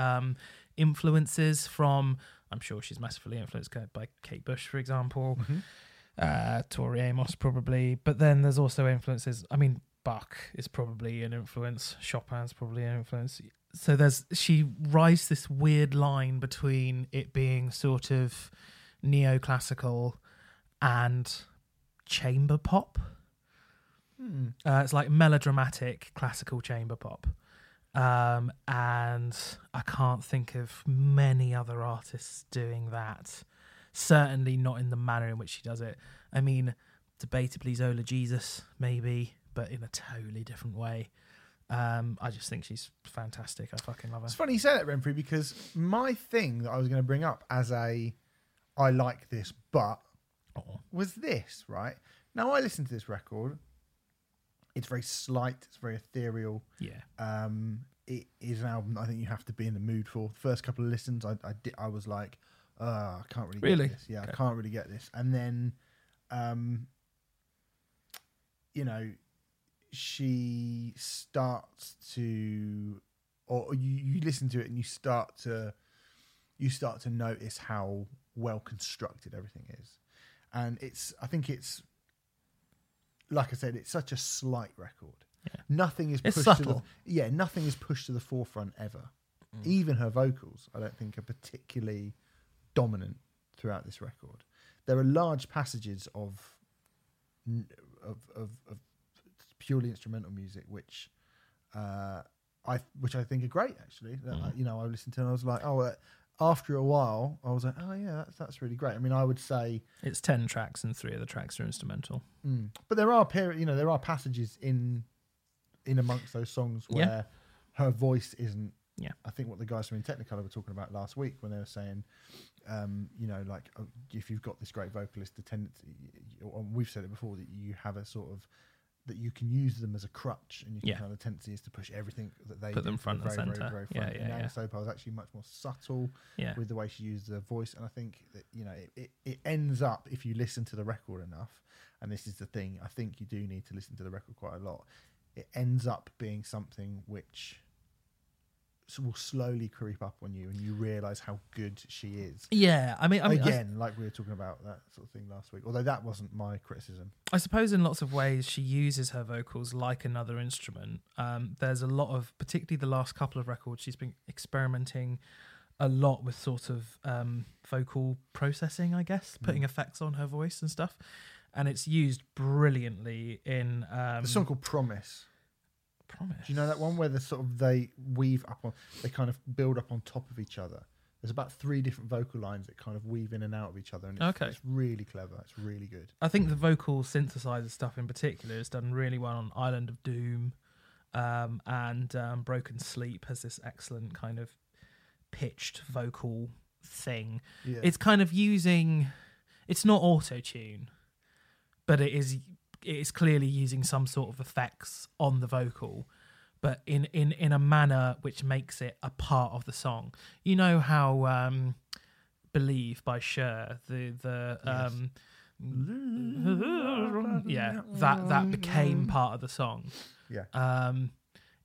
influences from. I'm sure she's massively influenced by Kate Bush, for example. Mm-hmm. Tori Amos probably, but then there's also influences. I mean, Bach is probably an influence. Chopin's probably an influence. So she rides this weird line between it being sort of neoclassical and chamber pop. Hmm. It's like melodramatic classical chamber pop. And I can't think of many other artists doing that. Certainly not in the manner in which she does it. I mean, debatably Zola Jesus, maybe, but in a totally different way. I just think she's fantastic. I fucking love her. It's funny you say that, Renfrew, because my thing that I was going to bring up as I like this, but was this, right? Now, I listened to this record. It's very slight. It's very ethereal. Yeah. It is an album I think you have to be in the mood for. The first couple of listens, I was like, I can't really get this. Yeah, okay. I can't really get this. And then, she starts to, or you listen to it and you start to notice how well constructed everything is. And I think it's, like I said, it's such a slight record. Nothing is pushed subtle. Nothing is pushed to the forefront ever. Mm. Even her vocals, I don't think, are particularly dominant throughout this record. There are large passages of purely instrumental music, which I think are great, actually. Mm. You know, I listened to it and I was like, after a while, I was like, oh yeah, that's really great. I mean, I would say it's 10 tracks and 3 of the tracks are instrumental. Mm. But there are passages in amongst those songs where her voice isn't. Yeah, I think what the guys from In Technicolor were talking about last week when they were saying, if you've got this great vocalist, the tendency, and we've said it before, that you have a sort of, that you can use them as a crutch, and you can kind of, the tendency is to push everything that they put them front and centre. Very, very front. And Agnes Obel is actually much more subtle with the way she uses her voice, and I think that it ends up, if you listen to the record enough, and this is the thing, I think you do need to listen to the record quite a lot. It ends up being something which will slowly creep up on you, and you realise how good she is. Yeah, I mean, again, like we were talking about that sort of thing last week. Although that wasn't my criticism. I suppose in lots of ways she uses her vocals like another instrument. There's a lot of, particularly the last couple of records, she's been experimenting a lot with sort of vocal processing, I guess, putting effects on her voice and stuff, and it's used brilliantly in the song called Promise. Do you know that one where the sort of they weave up on, they kind of build up on top of each other? There's about 3 different vocal lines that kind of weave in and out of each other, and it's really clever. It's really good. I think the vocal synthesizer stuff in particular is done really well on Island of Doom, and Broken Sleep has this excellent kind of pitched vocal thing. Yeah. It's kind of using, it's not auto-tune, but it is clearly using some sort of effects on the vocal, but in a manner which makes it a part of the song. You know how Believe by Cher, that became part of the song. Yeah.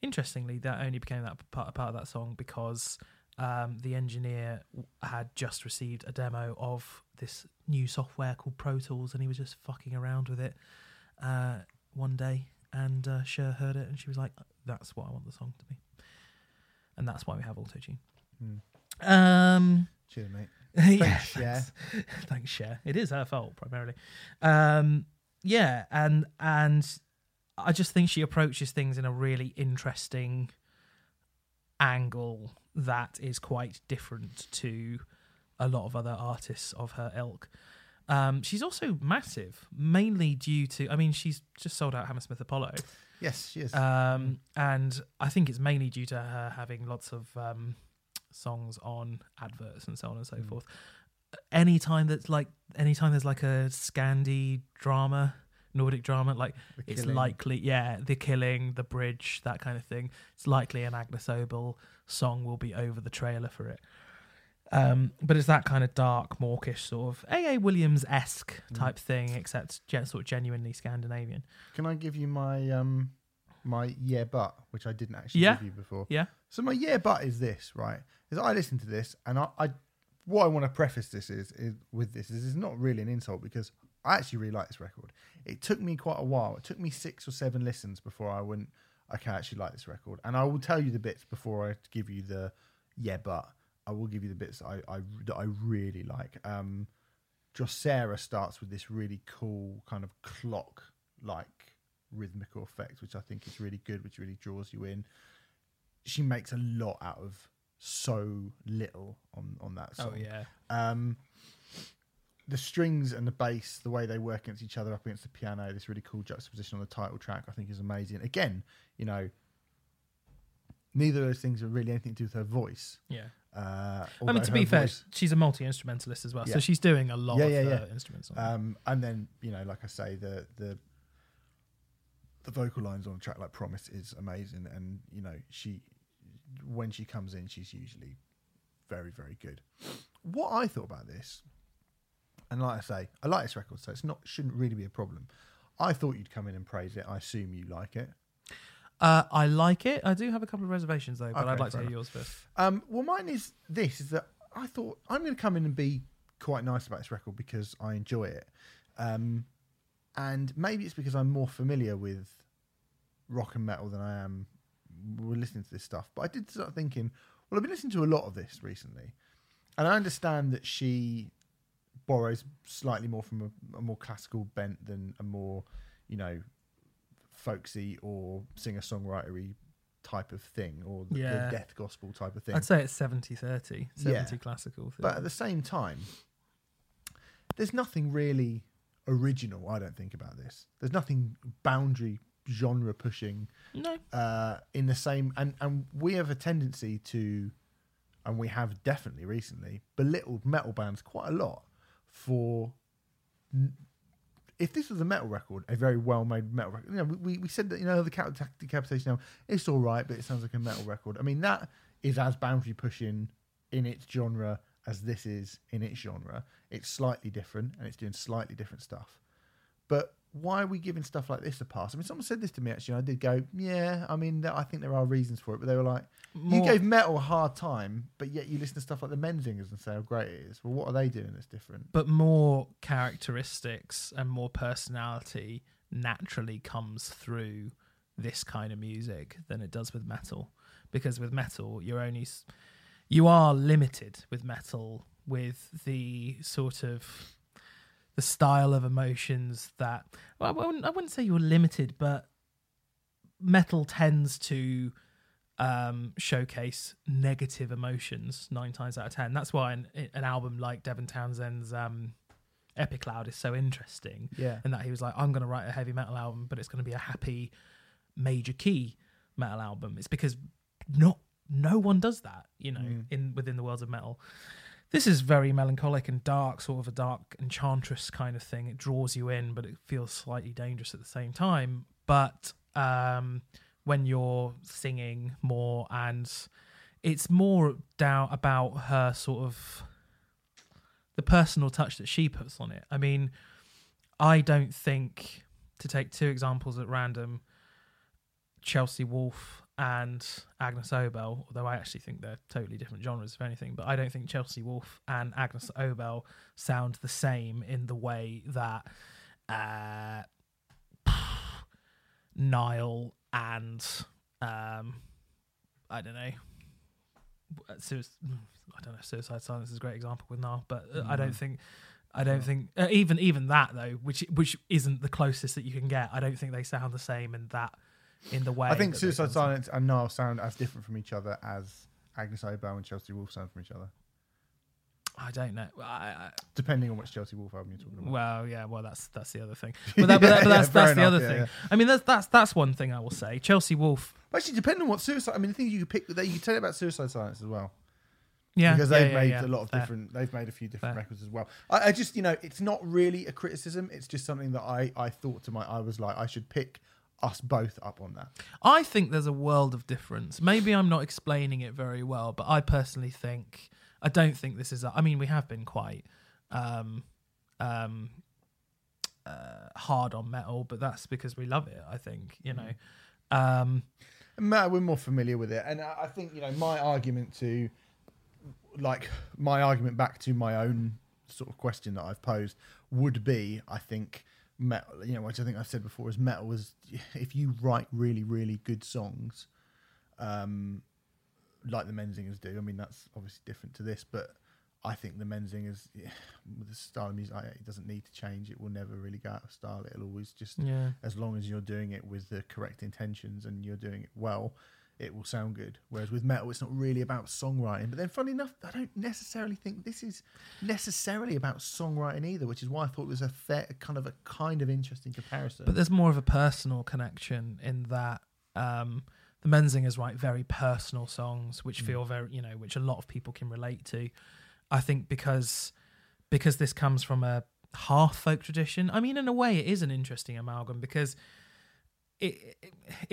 Interestingly, that only became that part of that song because the engineer had just received a demo of this new software called Pro Tools, and he was just fucking around with it one day, and Cher heard it and she was like, that's what I want the song to be, and that's why we have auto-tune. Cheers, mate. Thanks, Cher. Thanks, Cher. It is her fault primarily. And I just think she approaches things in a really interesting angle that is quite different to a lot of other artists of her ilk. She's also massive, mainly due to, she's just sold out Hammersmith Apollo. Yes, she is. And I think it's mainly due to her having lots of songs on adverts and so on and so forth. Anytime there's like a Scandi drama, Nordic drama, like it's likely, The Killing, The Bridge, that kind of thing, it's likely an Agnes Obel song will be over the trailer for it. But it's that kind of dark, mawkish sort of A.A. Williams-esque type thing, except sort of genuinely Scandinavian. Can I give you my but, which I didn't actually give you before? Yeah. So my but is this, right? Is I listen to this, and I what I want to preface this is it's not really an insult, because I actually really like this record. It took me quite a while. It took me 6 or 7 listens before I went, okay, I actually like this record. And I will tell you the bits before I give you the but. I will give you the bits that I really like. Drosera starts with this really cool kind of clock-like rhythmical effect, which I think is really good, which really draws you in. She makes a lot out of so little on that song. Oh, yeah. The strings and the bass, the way they work against each other up against the piano, this really cool juxtaposition on the title track, I think is amazing. Again, neither of those things are really anything to do with her voice. Yeah. To be fair, she's a multi-instrumentalist as well, so she's doing a lot of instruments. And then, like I say, the vocal lines on a track like Promise is amazing, and when she comes in, she's usually very, very good. What I thought about this, and like I say, I like this record, so it's not shouldn't really be a problem. I thought you'd come in and praise it. I assume you like it. I like it. I do have a couple of reservations though, but I'd like to hear yours first. Well, mine is this: is that I thought I'm going to come in and be quite nice about this record because I enjoy it, and maybe it's because I'm more familiar with rock and metal than I am when listening to this stuff. But I did start thinking, well, I've been listening to a lot of this recently. And I understand that she borrows slightly more from a more classical bent than a more, you know, folksy or singer-songwritery type of thing, or the death gospel type of thing. I'd say it's 70-30, 70 classical. 30. But at the same time, there's nothing really original, I don't think, about this. There's nothing boundary genre pushing. No. In the same, and we have a tendency to, and we have definitely recently, belittled metal bands quite a lot for, if this was a metal record, a very well-made metal record, you know, we said that, you know, the Decapitation Album, it's all right, but it sounds like a metal record. I mean, that is as boundary pushing in its genre as this is in its genre. It's slightly different, and it's doing slightly different stuff. But why are we giving stuff like this a pass? I mean, someone said this to me, actually, and I did go, yeah, I mean, I think there are reasons for it, but they were like, you gave metal a hard time, but yet you listen to stuff like the Menzingers and say how great it is. Well, what are they doing that's different? But more characteristics and more personality naturally comes through this kind of music than it does with metal. Because with metal, you are limited with metal, with the sort of... the style of emotions that... Well, I wouldn't say you're limited, but metal tends to showcase negative emotions 9 times out of 10. That's why an album like Devin Townsend's Epic Loud is so interesting. Yeah. In that he was like, I'm going to write a heavy metal album, but it's going to be a happy major key metal album. It's because no one does that, you know, within the world of metal. This is very melancholic and dark, sort of a dark enchantress kind of thing. It draws you in, but it feels slightly dangerous at the same time. But when you're singing more, and it's more down about her sort of the personal touch that she puts on it. I mean, I don't think, to take 2 examples at random, Chelsea Wolfe and Agnes Obel, although I actually think they're totally different genres, if anything, but I don't think Chelsea Wolfe and Agnes Obel sound the same in the way that Nile and Suicide Silence is a great example with Nile, but I don't think even that though, which isn't the closest that you can get. I don't think they sound the same in that. In the way I think Suicide Silence and Nile sound as different from each other as Agnes Obel and Chelsea Wolfe sound from each other. I don't know. Depending on which Chelsea Wolfe album you're talking about. Well, yeah. Well, that's the other thing. But that's the other thing. Yeah. I mean, that's one thing I will say. Chelsea Wolfe. Actually, depending on what Suicide. I mean, the things you could pick. You could tell about Suicide Silence as well. Yeah. Because they've made a lot of different. They've made a few different records as well. I just, you know, it's not really a criticism. It's just something that I thought to my. I was like, I should pick us both up on that. I think there's a world of difference. Maybe I'm not explaining it very well, but I personally think, I don't think this is, I mean, we have been quite hard on metal, but that's because we love it, I think, you know. We're more familiar with it. And I think, you know, my argument back to my own sort of question that I've posed would be, I think, metal, you know, which I think I've said before, is metal is if you write really, really good songs, like the Menzingers do. I mean, that's obviously different to this, but I think the Menzingers, with the style of music, it doesn't need to change. It will never really go out of style. It'll always just, as long as you're doing it with the correct intentions and you're doing it well, it will sound good. Whereas with metal, it's not really about songwriting. But then, funny enough, I don't necessarily think this is necessarily about songwriting either, which is why I thought it was a kind of interesting comparison. But there's more of a personal connection in that the Menzingers write very personal songs, which feel very, you know, which a lot of people can relate to. I think because this comes from a half folk tradition. I mean, in a way, it is an interesting amalgam because. It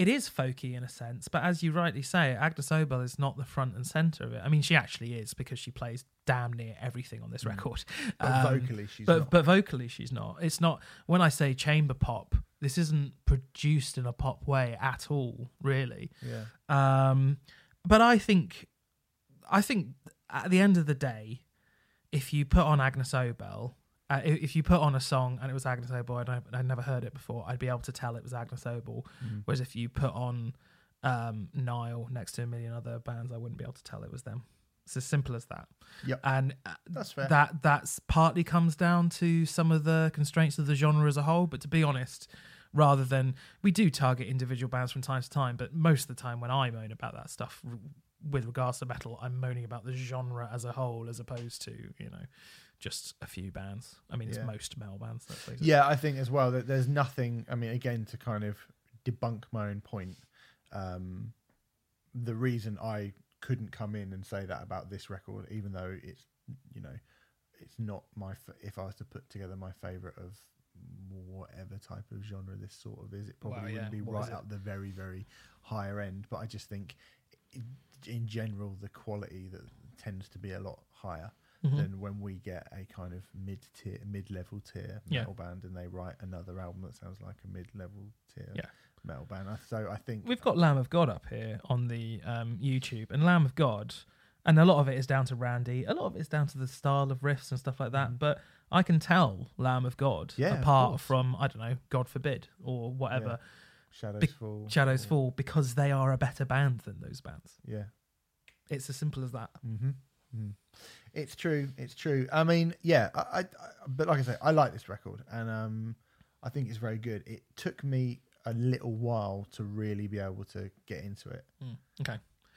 is folky in a sense, but as you rightly say, Agnes Obel is not the front and centre of it. I mean, she actually is because she plays damn near everything on this record. But vocally, she's not. It's not. When I say chamber pop, this isn't produced in a pop way at all, really. Yeah. But I think at the end of the day, if you put on Agnes Obel If you put on a song and it was Agnes Obel and I'd never heard it before, I'd be able to tell it was Agnes Obel. Mm. Whereas if you put on Nile next to a million other bands, I wouldn't be able to tell it was them. It's as simple as that. Yep. And that's fair. That's partly comes down to some of the constraints of the genre as a whole. But to be honest, rather than we do target individual bands from time to time, but most of the time when I moan about that stuff with regards to metal, I'm moaning about the genre as a whole as opposed to, you know, just a few bands. I mean, it's most metal bands. Yeah, I think as well that there's nothing, I mean, again, to kind of debunk my own point, the reason I couldn't come in and say that about this record, even though it's, you know, it's not my, if I was to put together my favourite of whatever type of genre this sort of is, it probably wouldn't be right up the very, very higher end. But I just think, in general, the quality that tends to be a lot higher than when we get a kind of mid-level tier metal band and they write another album that sounds like a mid-level tier metal band. So I think we've got Lamb of God up here on the YouTube, and Lamb of God, and a lot of it is down to Randy, a lot of it is down to the style of riffs and stuff like that, but I can tell Lamb of God apart from, I don't know, God Forbid or whatever, Shadows Fall, because they are a better band than those bands. Yeah, it's as simple as that. It's true. It's true. I mean, yeah. But like I say, I like this record, and I think it's very good. It took me a little while to really be able to get into it. Okay,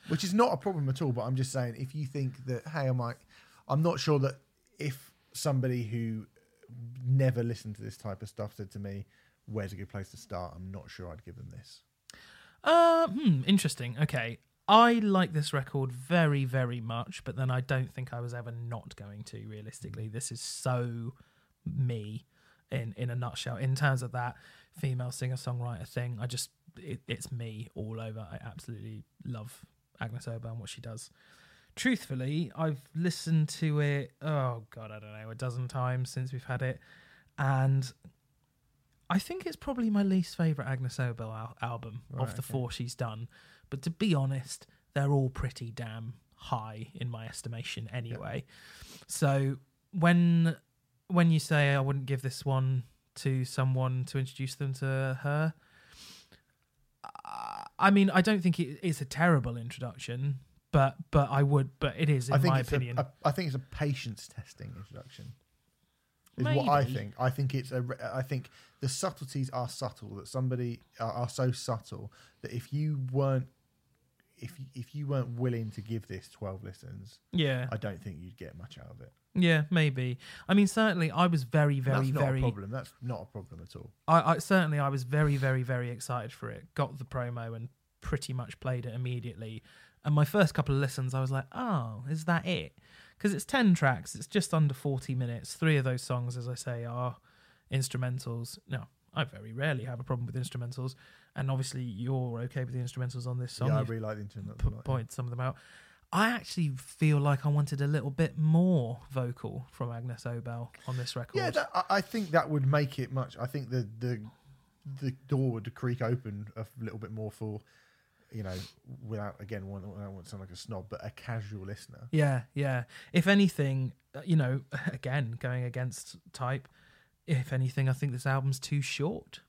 which is not a problem at all. But I'm just saying, if you think that, hey, I'm not sure that if somebody who never listened to this type of stuff said to me, "Where's a good place to start?" I'm not sure I'd give them this. Interesting. Okay. I like this record very, very much, but then I don't think I was ever not going to, realistically. This is so me in a nutshell. In terms of that female singer-songwriter thing, I just, it's me all over. I absolutely love Agnes Obel and what she does. Truthfully, I've listened to it, oh God, I don't know, a dozen times since we've had it. And I think it's probably my least favourite Agnes Obel album of the four she's done. But to be honest, they're all pretty damn high in my estimation anyway. Yep. So when you say I wouldn't give this one to someone to introduce them to her, I mean, I don't think it is a terrible introduction, but I would, but it is, in my opinion. I think it's a patience testing introduction. Is Maybe. What I think. I think the subtleties are subtle. That somebody are so subtle that if you weren't willing to give this 12 listens, I don't think you'd get much out of it. Yeah, maybe. I mean, certainly, I was very, very, very. That's not a problem. That's not a problem at all. I was very, very, very excited for it. Got the promo and pretty much played it immediately. And my first couple of listens, I was like, "Oh, is that it?" Because it's 10 tracks, it's just under 40 minutes. Three of those songs, as I say, are instrumentals. No, I very rarely have a problem with instrumentals. And obviously, you're okay with the instrumentals on this song. Yeah, I really like the instrumentals. Point some of them out. I actually feel like I wanted a little bit more vocal from Agnes Obel on this record. Yeah, I think that would make it much. I think the door would creak open a little bit more for, you know, without, again, I don't want to sound like a snob, but a casual listener. Yeah. If anything, you know, again, going against type, if anything, I think this album's too short.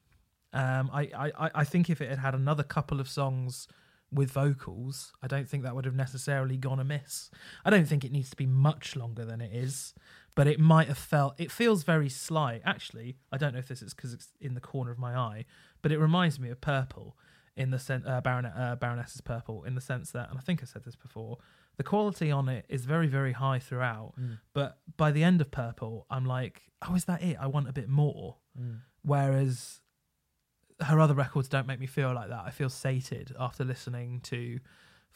I think if it had another couple of songs with vocals, I don't think that would have necessarily gone amiss. I don't think it needs to be much longer than it is, but it might have felt, it feels very slight. Actually, I don't know if this is because it's in the corner of my eye, but it reminds me of Purple. In the sense, Baroness's Purple, in the sense that, and I think I said this before, the quality on it is very, very high throughout. But by the end of Purple, I'm like, oh, is that it? I want a bit more. Whereas her other records don't make me feel like that. I feel sated after listening to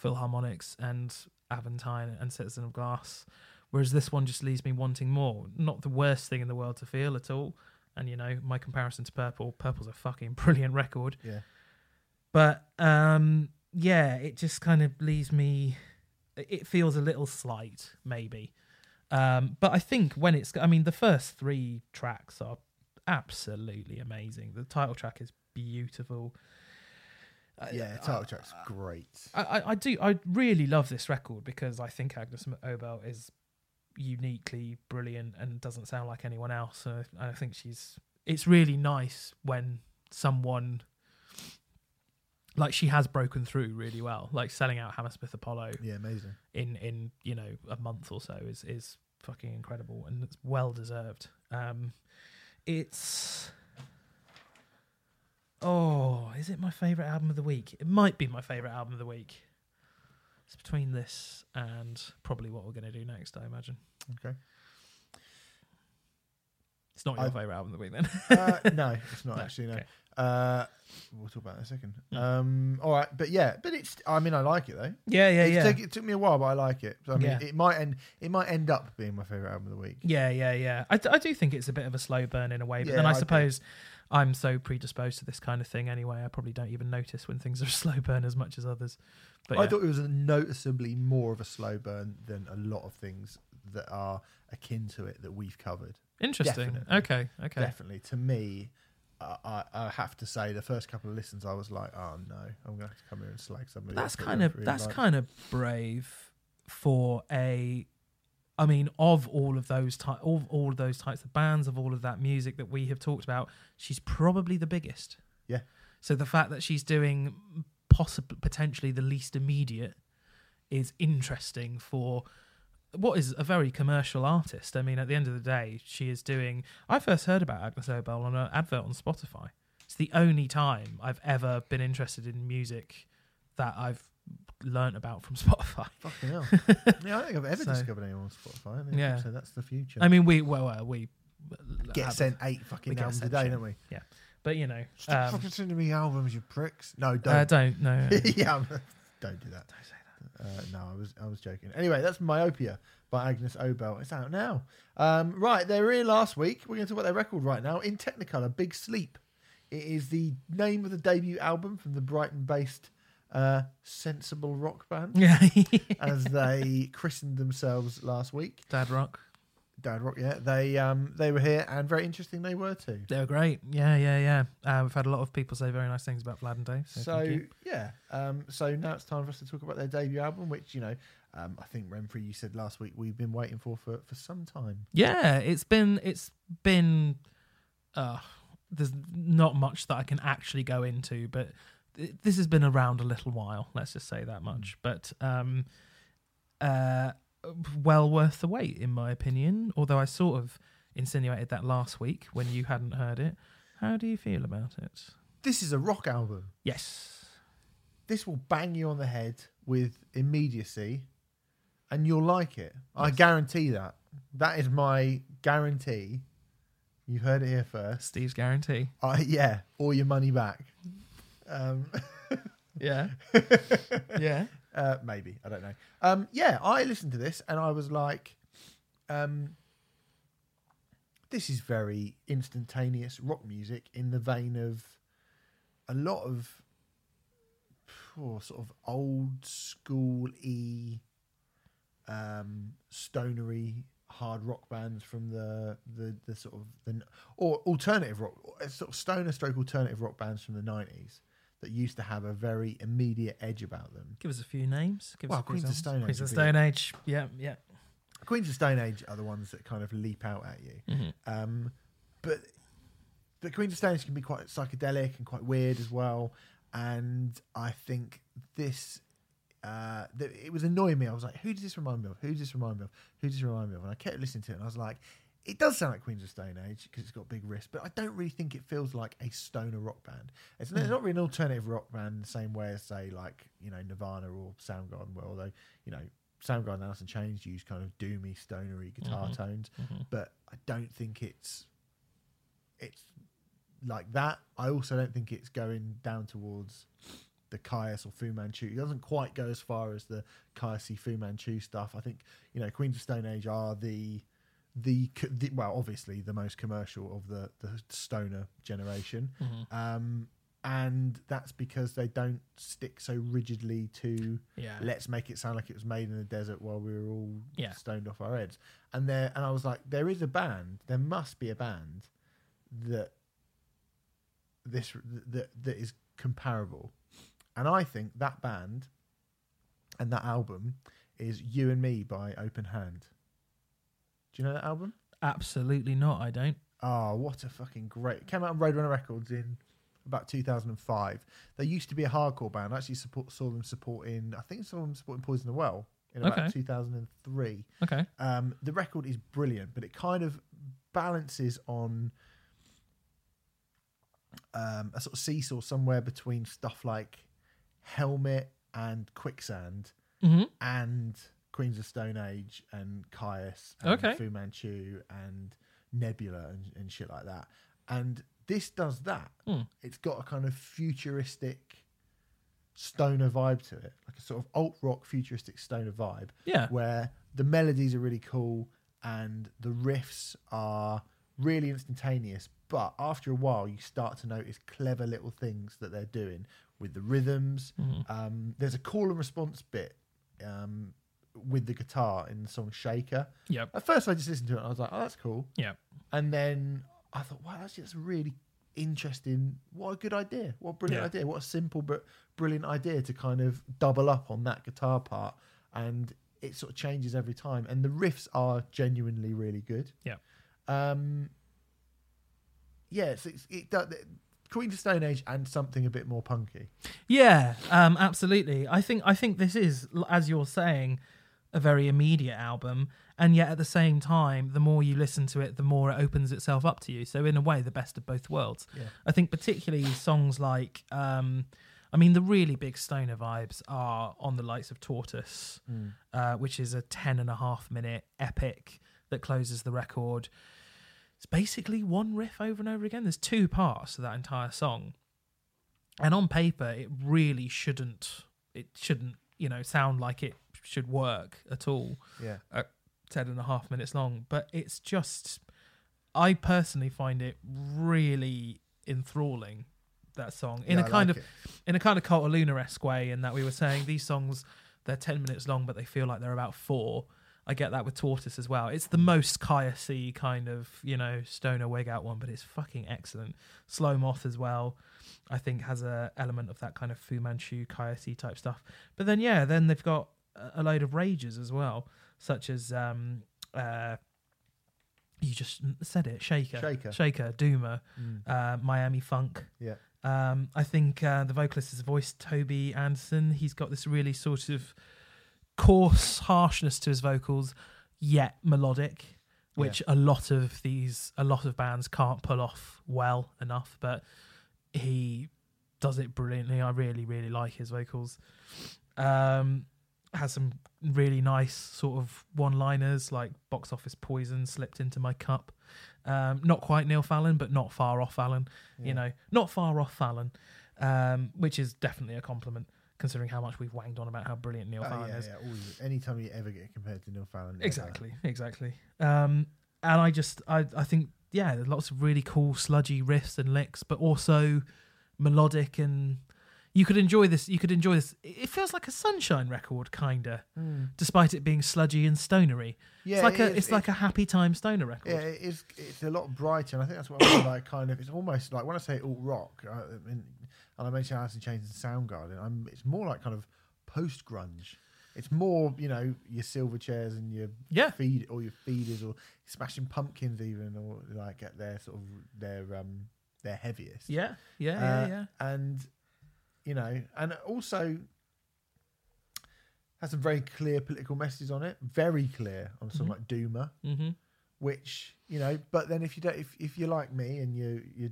Philharmonics and Aventine and Citizen of Glass. Whereas this one just leaves me wanting more. Not the worst thing in the world to feel at all. And, you know, my comparison to Purple's a fucking brilliant record. Yeah. But, it just kind of leaves me, it feels a little slight, maybe. But I think the first three tracks are absolutely amazing. The title track is beautiful. The title track's great. I really love this record because I think Agnes Obel is uniquely brilliant and doesn't sound like anyone else. So I think she's... It's really nice when someone... Like, she has broken through really well. Like, selling out Hammersmith Apollo... Yeah, amazing. In you know, a month or so is fucking incredible, and it's well-deserved. It's... Oh, is it my favourite album of the week? It might be my favourite album of the week. It's between this and probably what we're going to do next, I imagine. Okay. It's not your favourite album of the week, then? No, it's not, actually, no. Okay. We'll talk about that in a second. All right, but yeah, but it's... I mean, I like it, though. Yeah. It took me a while, but I like it. So, I mean, it might end up being my favourite album of the week. Yeah. I do think it's a bit of a slow burn in a way, but then I suppose... I'm so predisposed to this kind of thing anyway. I probably don't even notice when things are a slow burn as much as others. But I thought it was noticeably more of a slow burn than a lot of things that are akin to it that we've covered. Interesting. Definitely. Okay. Definitely. To me, I have to say the first couple of listens, I was like, oh no, I'm going to have to come here and slag somebody. That's kind of brave for a... I mean, of all of those types of bands, of all of that music that we have talked about, she's probably the biggest. Yeah. So the fact that she's doing potentially the least immediate is interesting for what is a very commercial artist. I mean, at the end of the day, she is doing... I first heard about Agnes Obel on an advert on Spotify. It's the only time I've ever been interested in music that I've learnt about from Spotify. Fucking hell. Yeah, I don't think I've ever discovered anyone on Spotify. Yeah. So that's the future. I mean, we get sent 8 fucking albums a day, don't we? Yeah. But, you know... Stop fucking sending me albums, you pricks. No, don't. No. Yeah, don't do that. Don't say that. No, I was joking. Anyway, that's Myopia by Agnes Obel. It's out now. Right, they were here last week. We're going to talk about their record right now. In Technicolor, Big Sleep. It is the name of the debut album from the Brighton-based... sensible rock band, as they christened themselves last week. Dad Rock. Yeah, they were here, and very interesting they were too. They were great. Yeah. We've had a lot of people say very nice things about Vlad and Dave. So now it's time for us to talk about their debut album, which, you know, I think, Remfry, you said last week we've been waiting for some time. Yeah, it's been. There's not much that I can actually go into, but. This has been around a little while, let's just say that much. But well worth the wait, in my opinion. Although I sort of insinuated that last week when you hadn't heard it. How do you feel about it? This is a rock album. Yes. This will bang you on the head with immediacy, and you'll like it. Yes. I guarantee that. That is my guarantee. You heard it here first. Steve's guarantee. Yeah, all your money back. Yeah. Maybe, I don't know. I listened to this and I was like, this is very instantaneous rock music in the vein of a lot of sort of old school-y, stonery hard rock bands from the sort of or alternative rock, sort of stoner stroke alternative rock bands from the 90s. That used to have a very immediate edge about them. Give us a few names. Queens of Stone Age. Yeah. Queens of Stone Age are the ones that kind of leap out at you. Mm-hmm. But Queens of Stone Age can be quite psychedelic and quite weird as well. And I think this, it was annoying me. I was like, who does this remind me of? And I kept listening to it and I was like, it does sound like Queens of Stone Age because it's got big wrists, but I don't really think it feels like a stoner rock band. It's not really an alternative rock band the same way as, say, like, you know, Nirvana or Soundgarden, although, you know, Soundgarden and Alice in Chains use kind of doomy, stonery guitar tones, but I don't think it's like that. I also don't think it's going down towards the Caius or Fu Manchu. It doesn't quite go as far as the Caius-y Fu Manchu stuff. I think, you know, Queens of Stone Age are obviously the most commercial of the stoner generation, and that's because they don't stick so rigidly to let's make it sound like it was made in the desert while we were all stoned off our heads. And I was like, there must be a band that is comparable, and I think that band and that album is You and Me by Open Hand. Do you know that album? Absolutely not, I don't. Oh, what a fucking great... It came out on Roadrunner Records in about 2005. They used to be a hardcore band. I actually saw them supporting... I think saw them supporting Poison the Well in about 2003. Okay. The record is brilliant, but it kind of balances on a sort of seesaw somewhere between stuff like Helmet and Quicksand and Queens of Stone Age and Caius and Fu Manchu and Nebula and shit like that. And this does that. It's got a kind of futuristic stoner vibe to it, like a sort of alt-rock futuristic stoner vibe, where the melodies are really cool and the riffs are really instantaneous, but after a while you start to notice clever little things that they're doing with the rhythms. There's a call and response bit with the guitar in the song Shaker. At first I just listened to it and I was like, oh, that's cool. And then I thought, wow, that's really interesting. What a good idea. What a brilliant idea. What a simple but brilliant idea to kind of double up on that guitar part. And it sort of changes every time. And the riffs are genuinely really good. Queens of Stone Age and something a bit more punky. Absolutely. I think this is, as you're saying, a very immediate album, and yet at the same time, the more you listen to it, the more it opens itself up to you. So in a way, the best of both worlds. I think particularly songs like, the really big stoner vibes are on the likes of Tortoise, which is a 10.5-minute epic that closes the record. It's basically one riff over and over again. There's two parts to that entire song. And on paper, it really shouldn't, sound like it should work at all. 10.5 minutes long. But it's just, I personally find it really enthralling, that song, in a kind of Cult of Luna-esque way, in that we were saying these songs, they're 10 minutes long, but they feel like they're about 4. I get that with Tortoise as well. It's the most Caius-y kind of, stoner wig out one, but it's fucking excellent. Slow Moth as well, I think, has a element of that kind of Fu Manchu Caius-y type stuff. But then, then they've got a load of rages as well, such as, you just said it, Shaker, Doomer, Miami Funk. I think the vocalist is voiced Toby Anderson. He's got this really sort of coarse harshness to his vocals, yet melodic, which a lot of bands can't pull off well enough, but he does it brilliantly. I really, really like his vocals. Has some really nice sort of one-liners like Box Office Poison slipped into my cup. Not quite Neil Fallon, but not far off Fallon, not far off Fallon, which is definitely a compliment, considering how much we've wanged on about how brilliant Neil Fallon is. Anytime you ever get compared to Neil Fallon. Exactly. And I think, there's lots of really cool sludgy riffs and licks, but also melodic, and you could enjoy this. It feels like a Sunshine record, kinda, despite it being sludgy and stonery. It's like a happy time stoner record. Yeah, it is. It's a lot brighter, and I think that's what I like. Kind of, it's almost like when I say alt rock, and I mentioned Alice in Chains and Soundgarden, it's more like kind of post grunge. It's more, your Silverchairs and your Feeders or Smashing Pumpkins even, or like at their sort of their heaviest. And and also has some very clear political messages on it. Very clear on something like Doomer, which But then if you don't, if you're like me and you're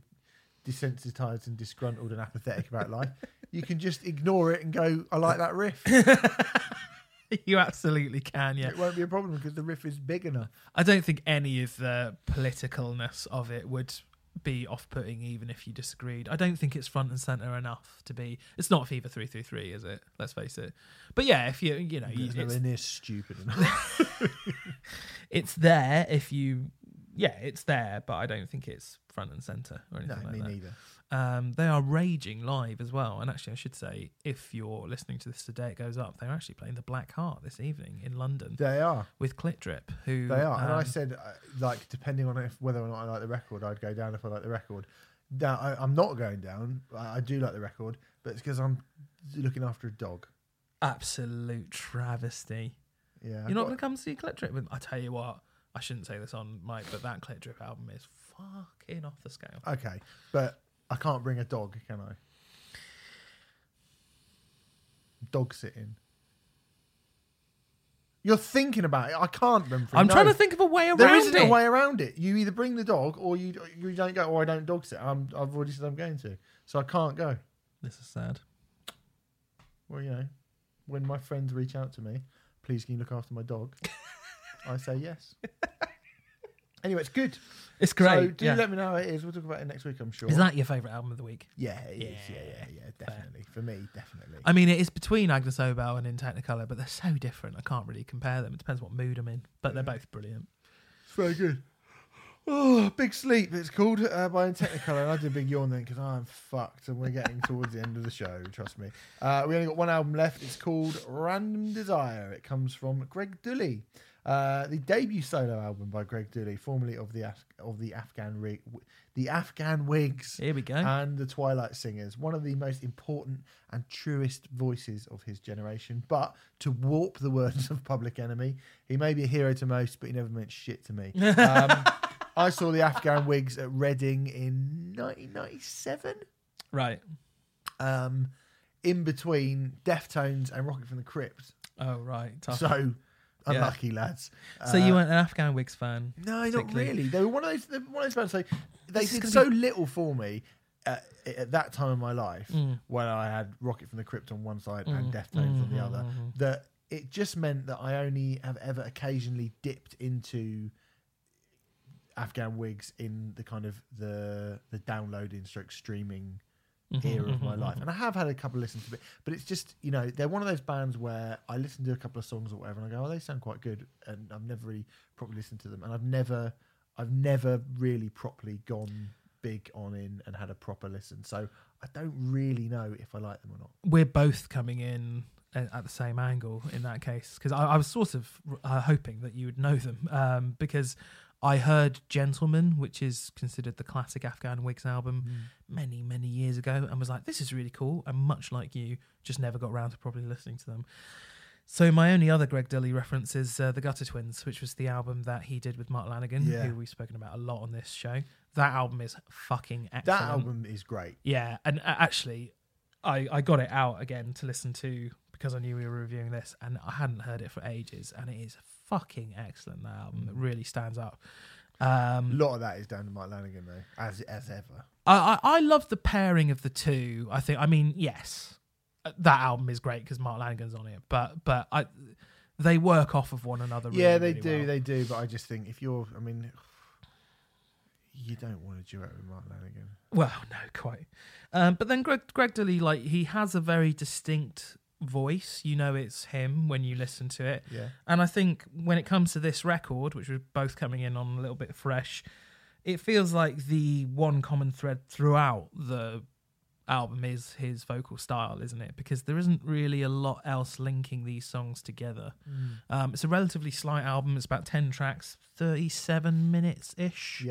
desensitized and disgruntled and apathetic about life, you can just ignore it and go, I like that riff. You absolutely can, It won't be a problem because the riff is big enough. I don't think any of the politicalness of it would be off-putting even if you disagreed. I don't think it's front and centre enough to be... It's not Fever 333, is it? Let's face it. But if you... It's stupid enough. It's there if you... it's there, but I don't think it's front and centre or anything like that. No, me neither. They are raging live as well. And actually, I should say, if you're listening to this today, it goes up. They're actually playing the Black Heart this evening in London. They are. With Clitdrip, who... They are. And I said, depending on whether or not I like the record, I'd go down if I like the record. Now, I'm not going down. I do like the record, but it's because I'm looking after a dog. Absolute travesty. Yeah. You're not going to come see Clitdrip with... I tell you what... I shouldn't say this on mic, but that Clit Drip album is fucking off the scale. Okay, but I can't bring a dog, can I? Dog sitting. You're thinking about it. I can't remember. I'm trying to think of a way around it. There isn't a way around it. You either bring the dog or you don't go, or I don't dog sit. I've already said I'm going to. So I can't go. This is sad. Well, you know, when my friends reach out to me, please can you look after my dog? I say yes. Anyway, it's good. It's great. So do let me know how it is. We'll talk about it next week, I'm sure. Is that your favourite album of the week? Yeah, it is. Yeah, definitely. Fair. For me, definitely. I mean, it is between Agnes Obel and In Technicolor, but they're so different. I can't really compare them. It depends what mood I'm in, but they're both brilliant. It's very good. Oh, Big Sleep, it's called, by In Technicolor. And I did a big yawn then because I'm fucked and we're getting towards the end of the show, trust me. We only got one album left. It's called Random Desire. It comes from Greg Dulli. The debut solo album by Greg Dulli, formerly of the Afghan Whigs. Here we go. And the Twilight Singers, one of the most important and truest voices of his generation. But to warp the words of Public Enemy, he may be a hero to most, but he never meant shit to me. I saw the Afghan Whigs at Reading in 1997. Right. In between Deftones and Rocket from the Crypt. Oh, right. Tough. So... unlucky lads. So you weren't an Afghan Wigs fan? No, not really. They were one of those bands. So they did so little for me at that time of my life, when I had Rocket from the Crypt on one side and Deftones on the other, that it just meant that I only have ever occasionally dipped into Afghan Wigs in the kind of the downloading / streaming era of my life, and I have had a couple of listens to it, but it's just, you know, they're one of those bands where I listen to a couple of songs or whatever and I go, oh, they sound quite good, and I've never really properly listened to them, and I've never really properly gone big on in and had a proper listen, so I don't really know if I like them or not. We're both coming in at the same angle in that case, because I was sort of hoping that you would know them, because I heard Gentleman, which is considered the classic Afghan Wigs album, many, many years ago, and was like, this is really cool, and much like you, just never got around to properly listening to them. So my only other Greg Dulli reference is The Gutter Twins, which was the album that he did with Mark Lanigan, who we've spoken about a lot on this show. That album is fucking excellent. That album is great. Yeah, and actually, I got it out again to listen to, because I knew we were reviewing this, and I hadn't heard it for ages, and it is fucking excellent, that album. It really stands up. A lot of that is down to Mike Lanigan, though, as ever. I love the pairing of the two. I think, I mean, yes, that album is great because Mark Lanigan's on it, but they work off of one another. Really, yeah, they do. But I just think you don't want to duet with Mark Lanigan. Well, no, quite. But then Greg Dulli, like, he has a very distinct voice, you know, it's him when you listen to it, and I think when it comes to this record, which we're both coming in on a little bit fresh, it feels like the one common thread throughout the album is his vocal style, isn't it? Because there isn't really a lot else linking these songs together. It's a relatively slight album. It's about 10 tracks, 37 minutes ish.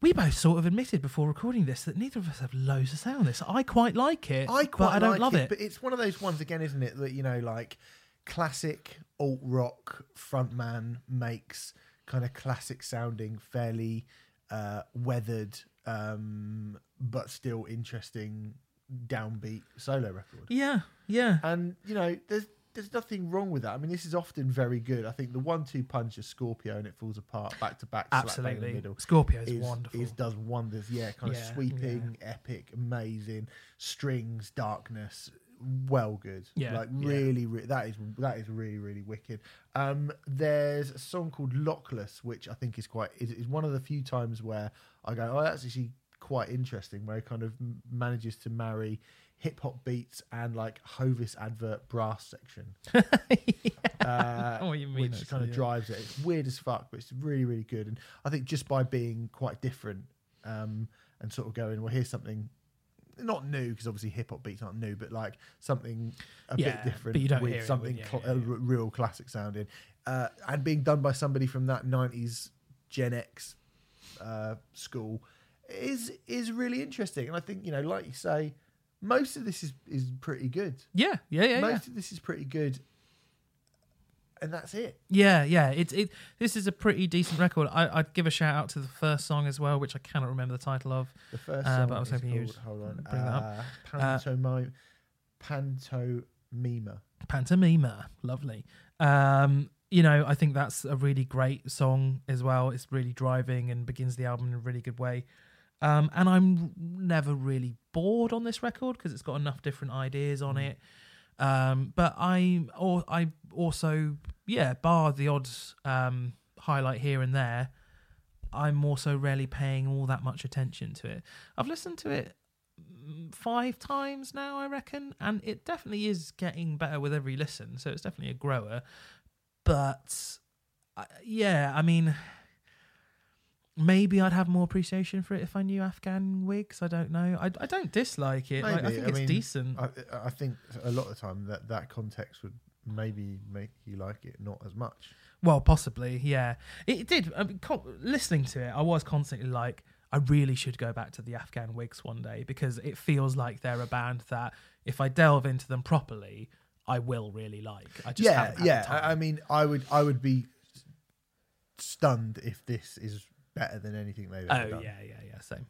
We both sort of admitted before recording this that neither of us have loads to say on this. I quite like it, but I don't love it. But it's one of those ones, again, isn't it, that, you know, like, classic alt-rock frontman makes kind of classic-sounding, fairly weathered, but still interesting, downbeat solo record. Yeah. And, you know, there's nothing wrong with that. I mean, this is often very good. I think the 1-2 punch of Scorpio and It Falls Apart, back to back, slap bang in the middle. Scorpio is wonderful. It does wonders. Kind of sweeping, epic, amazing strings, darkness. Well, good. That is really, really wicked. There's a song called Lockless, which I think is one of the few times where I go, oh, that's actually quite interesting, where it kind of manages to marry hip hop beats and like Hovis advert brass section. Which kind of drives it. It's weird as fuck, but it's really, really good. And I think just by being quite different, and sort of going, well, here's something not new, because obviously hip hop beats aren't new, but like something a bit different, but you don't with something real classic sounding, and being done by somebody from that 90s Gen X school is really interesting. And I think, you know, like you say, most of this is pretty good. Most of this is pretty good. and that's it. Yeah. This is a pretty decent record. I'd give a shout out to the first song as well, which I cannot remember the title of. The first song, but I was hoping you would bring that up. Pantomima. Lovely. I think that's a really great song as well. It's really driving and begins the album in a really good way. And I'm never really bored on this record because it's got enough different ideas on it. But I also, bar the odd highlight here and there, I'm also rarely paying all that much attention to it. I've listened to it 5 times now, I reckon, and it definitely is getting better with every listen. So it's definitely a grower. But, maybe I'd have more appreciation for it if I knew Afghan Wigs. I don't know. I don't dislike it. Maybe. I think it's decent. I think a lot of the time that context would maybe make you like it not as much. Well, possibly, yeah. It did. I mean, listening to it, I was constantly like, I really should go back to the Afghan Wigs one day because it feels like they're a band that if I delve into them properly... I will really like. I just haven't had the time. I would be stunned if this is better than anything they've ever done. Yeah. Same.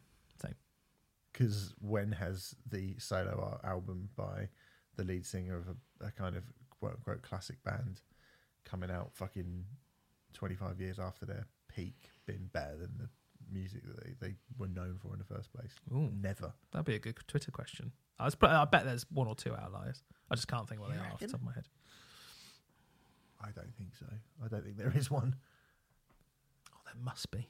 Because when has the solo album by the lead singer of a kind of quote unquote classic band coming out fucking 25 years after their peak been better than the music that they were known for in the first place? Ooh, never. That'd be a good Twitter question. I bet there's one or two outliers. I just can't think what they are off the top of my head. I don't think so. I don't think there is one. Oh, there must be.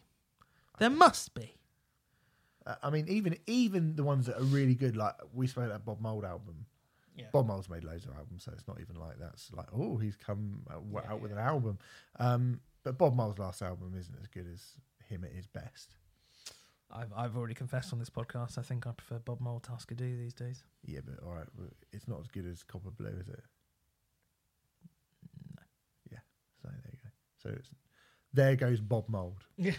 Even the ones that are really good, like we spoke about Bob Mould album. Yeah. Bob Mould's made loads of albums, so it's not even like that's like, oh, he's come out with an album. But Bob Mould's last album isn't as good as him at his best. I've already confessed on this podcast. I think I prefer Bob Mould Tasker Do these days. Yeah, but all right, it's not as good as Copper Blue, is it? No. Yeah. So there you go. So there goes Bob Mould. Okay.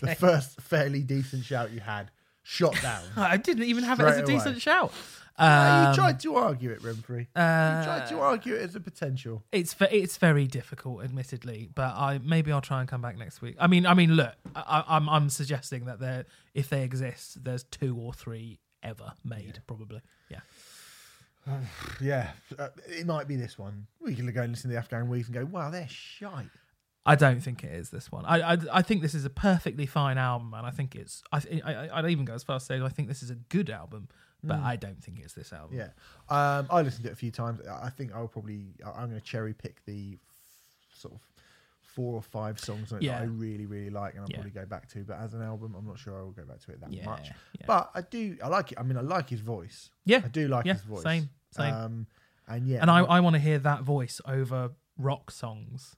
The first fairly decent shout you had, shot down. I didn't even have it as a decent shout. You tried to argue it, Remfry. You tried to argue it as a potential. It's very difficult, admittedly, but maybe I'll try and come back next week. Look, I'm suggesting that there, if they exist, there's 2 or 3 ever made, probably. Yeah. It might be this one. We can go and listen to the Afghan Wigs and go, wow, they're shite. I don't think it is this one. I think this is a perfectly fine album, and I think it's. I'd even go as far as saying I think this is a good album. But I don't think it's this album. Yeah, I listened to it a few times. I think I'm going to cherry pick the sort of 4 or 5 songs on it that I really, really like, and I'll probably go back to. But as an album, I'm not sure I will go back to it that much. Yeah. But I like it. I like his voice. Yeah, I do like his voice. Same. I want to hear that voice over rock songs,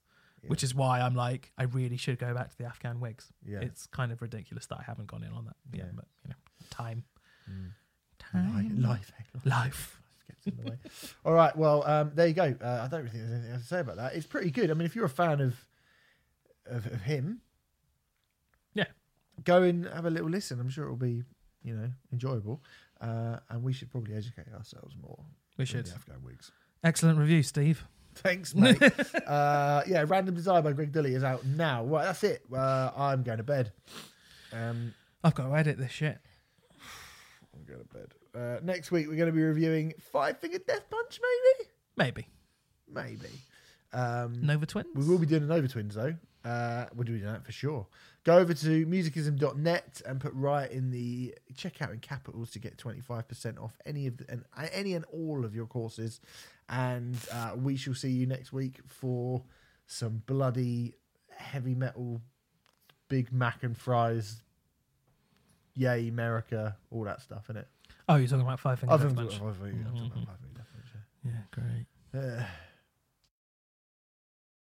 which is why I'm like, I really should go back to the Afghan Wigs. Yeah, it's kind of ridiculous that I haven't gone in on that. Yeah, but time. Mm. Life gets in the way. All right, well, there you go. I don't really think there's anything else to say about that. It's pretty good. If you're a fan of him, go and have a little listen. I'm sure it'll be, enjoyable. And we should probably educate ourselves more. We should. The Afghan Wigs. Excellent review, Steve. Thanks, mate. Random Desire by Greg Dulli is out now. Right, that's it. I'm going to bed. I've got to edit this shit. I'm going to bed. Next week we're going to be reviewing Five Finger Death Punch, maybe. Nova Twins. We will be doing a Nova Twins though. We'll be doing that for sure. Go over to musicism.net and put Riot in the checkout in capitals to get 25% off any and all of your courses. And we shall see you next week for some bloody heavy metal, Big Mac and fries. Yay, America, all that stuff, innit? Oh, you're talking about Five Finger Death Punch. I've been talking about Five Finger Death Punch. Yeah, great.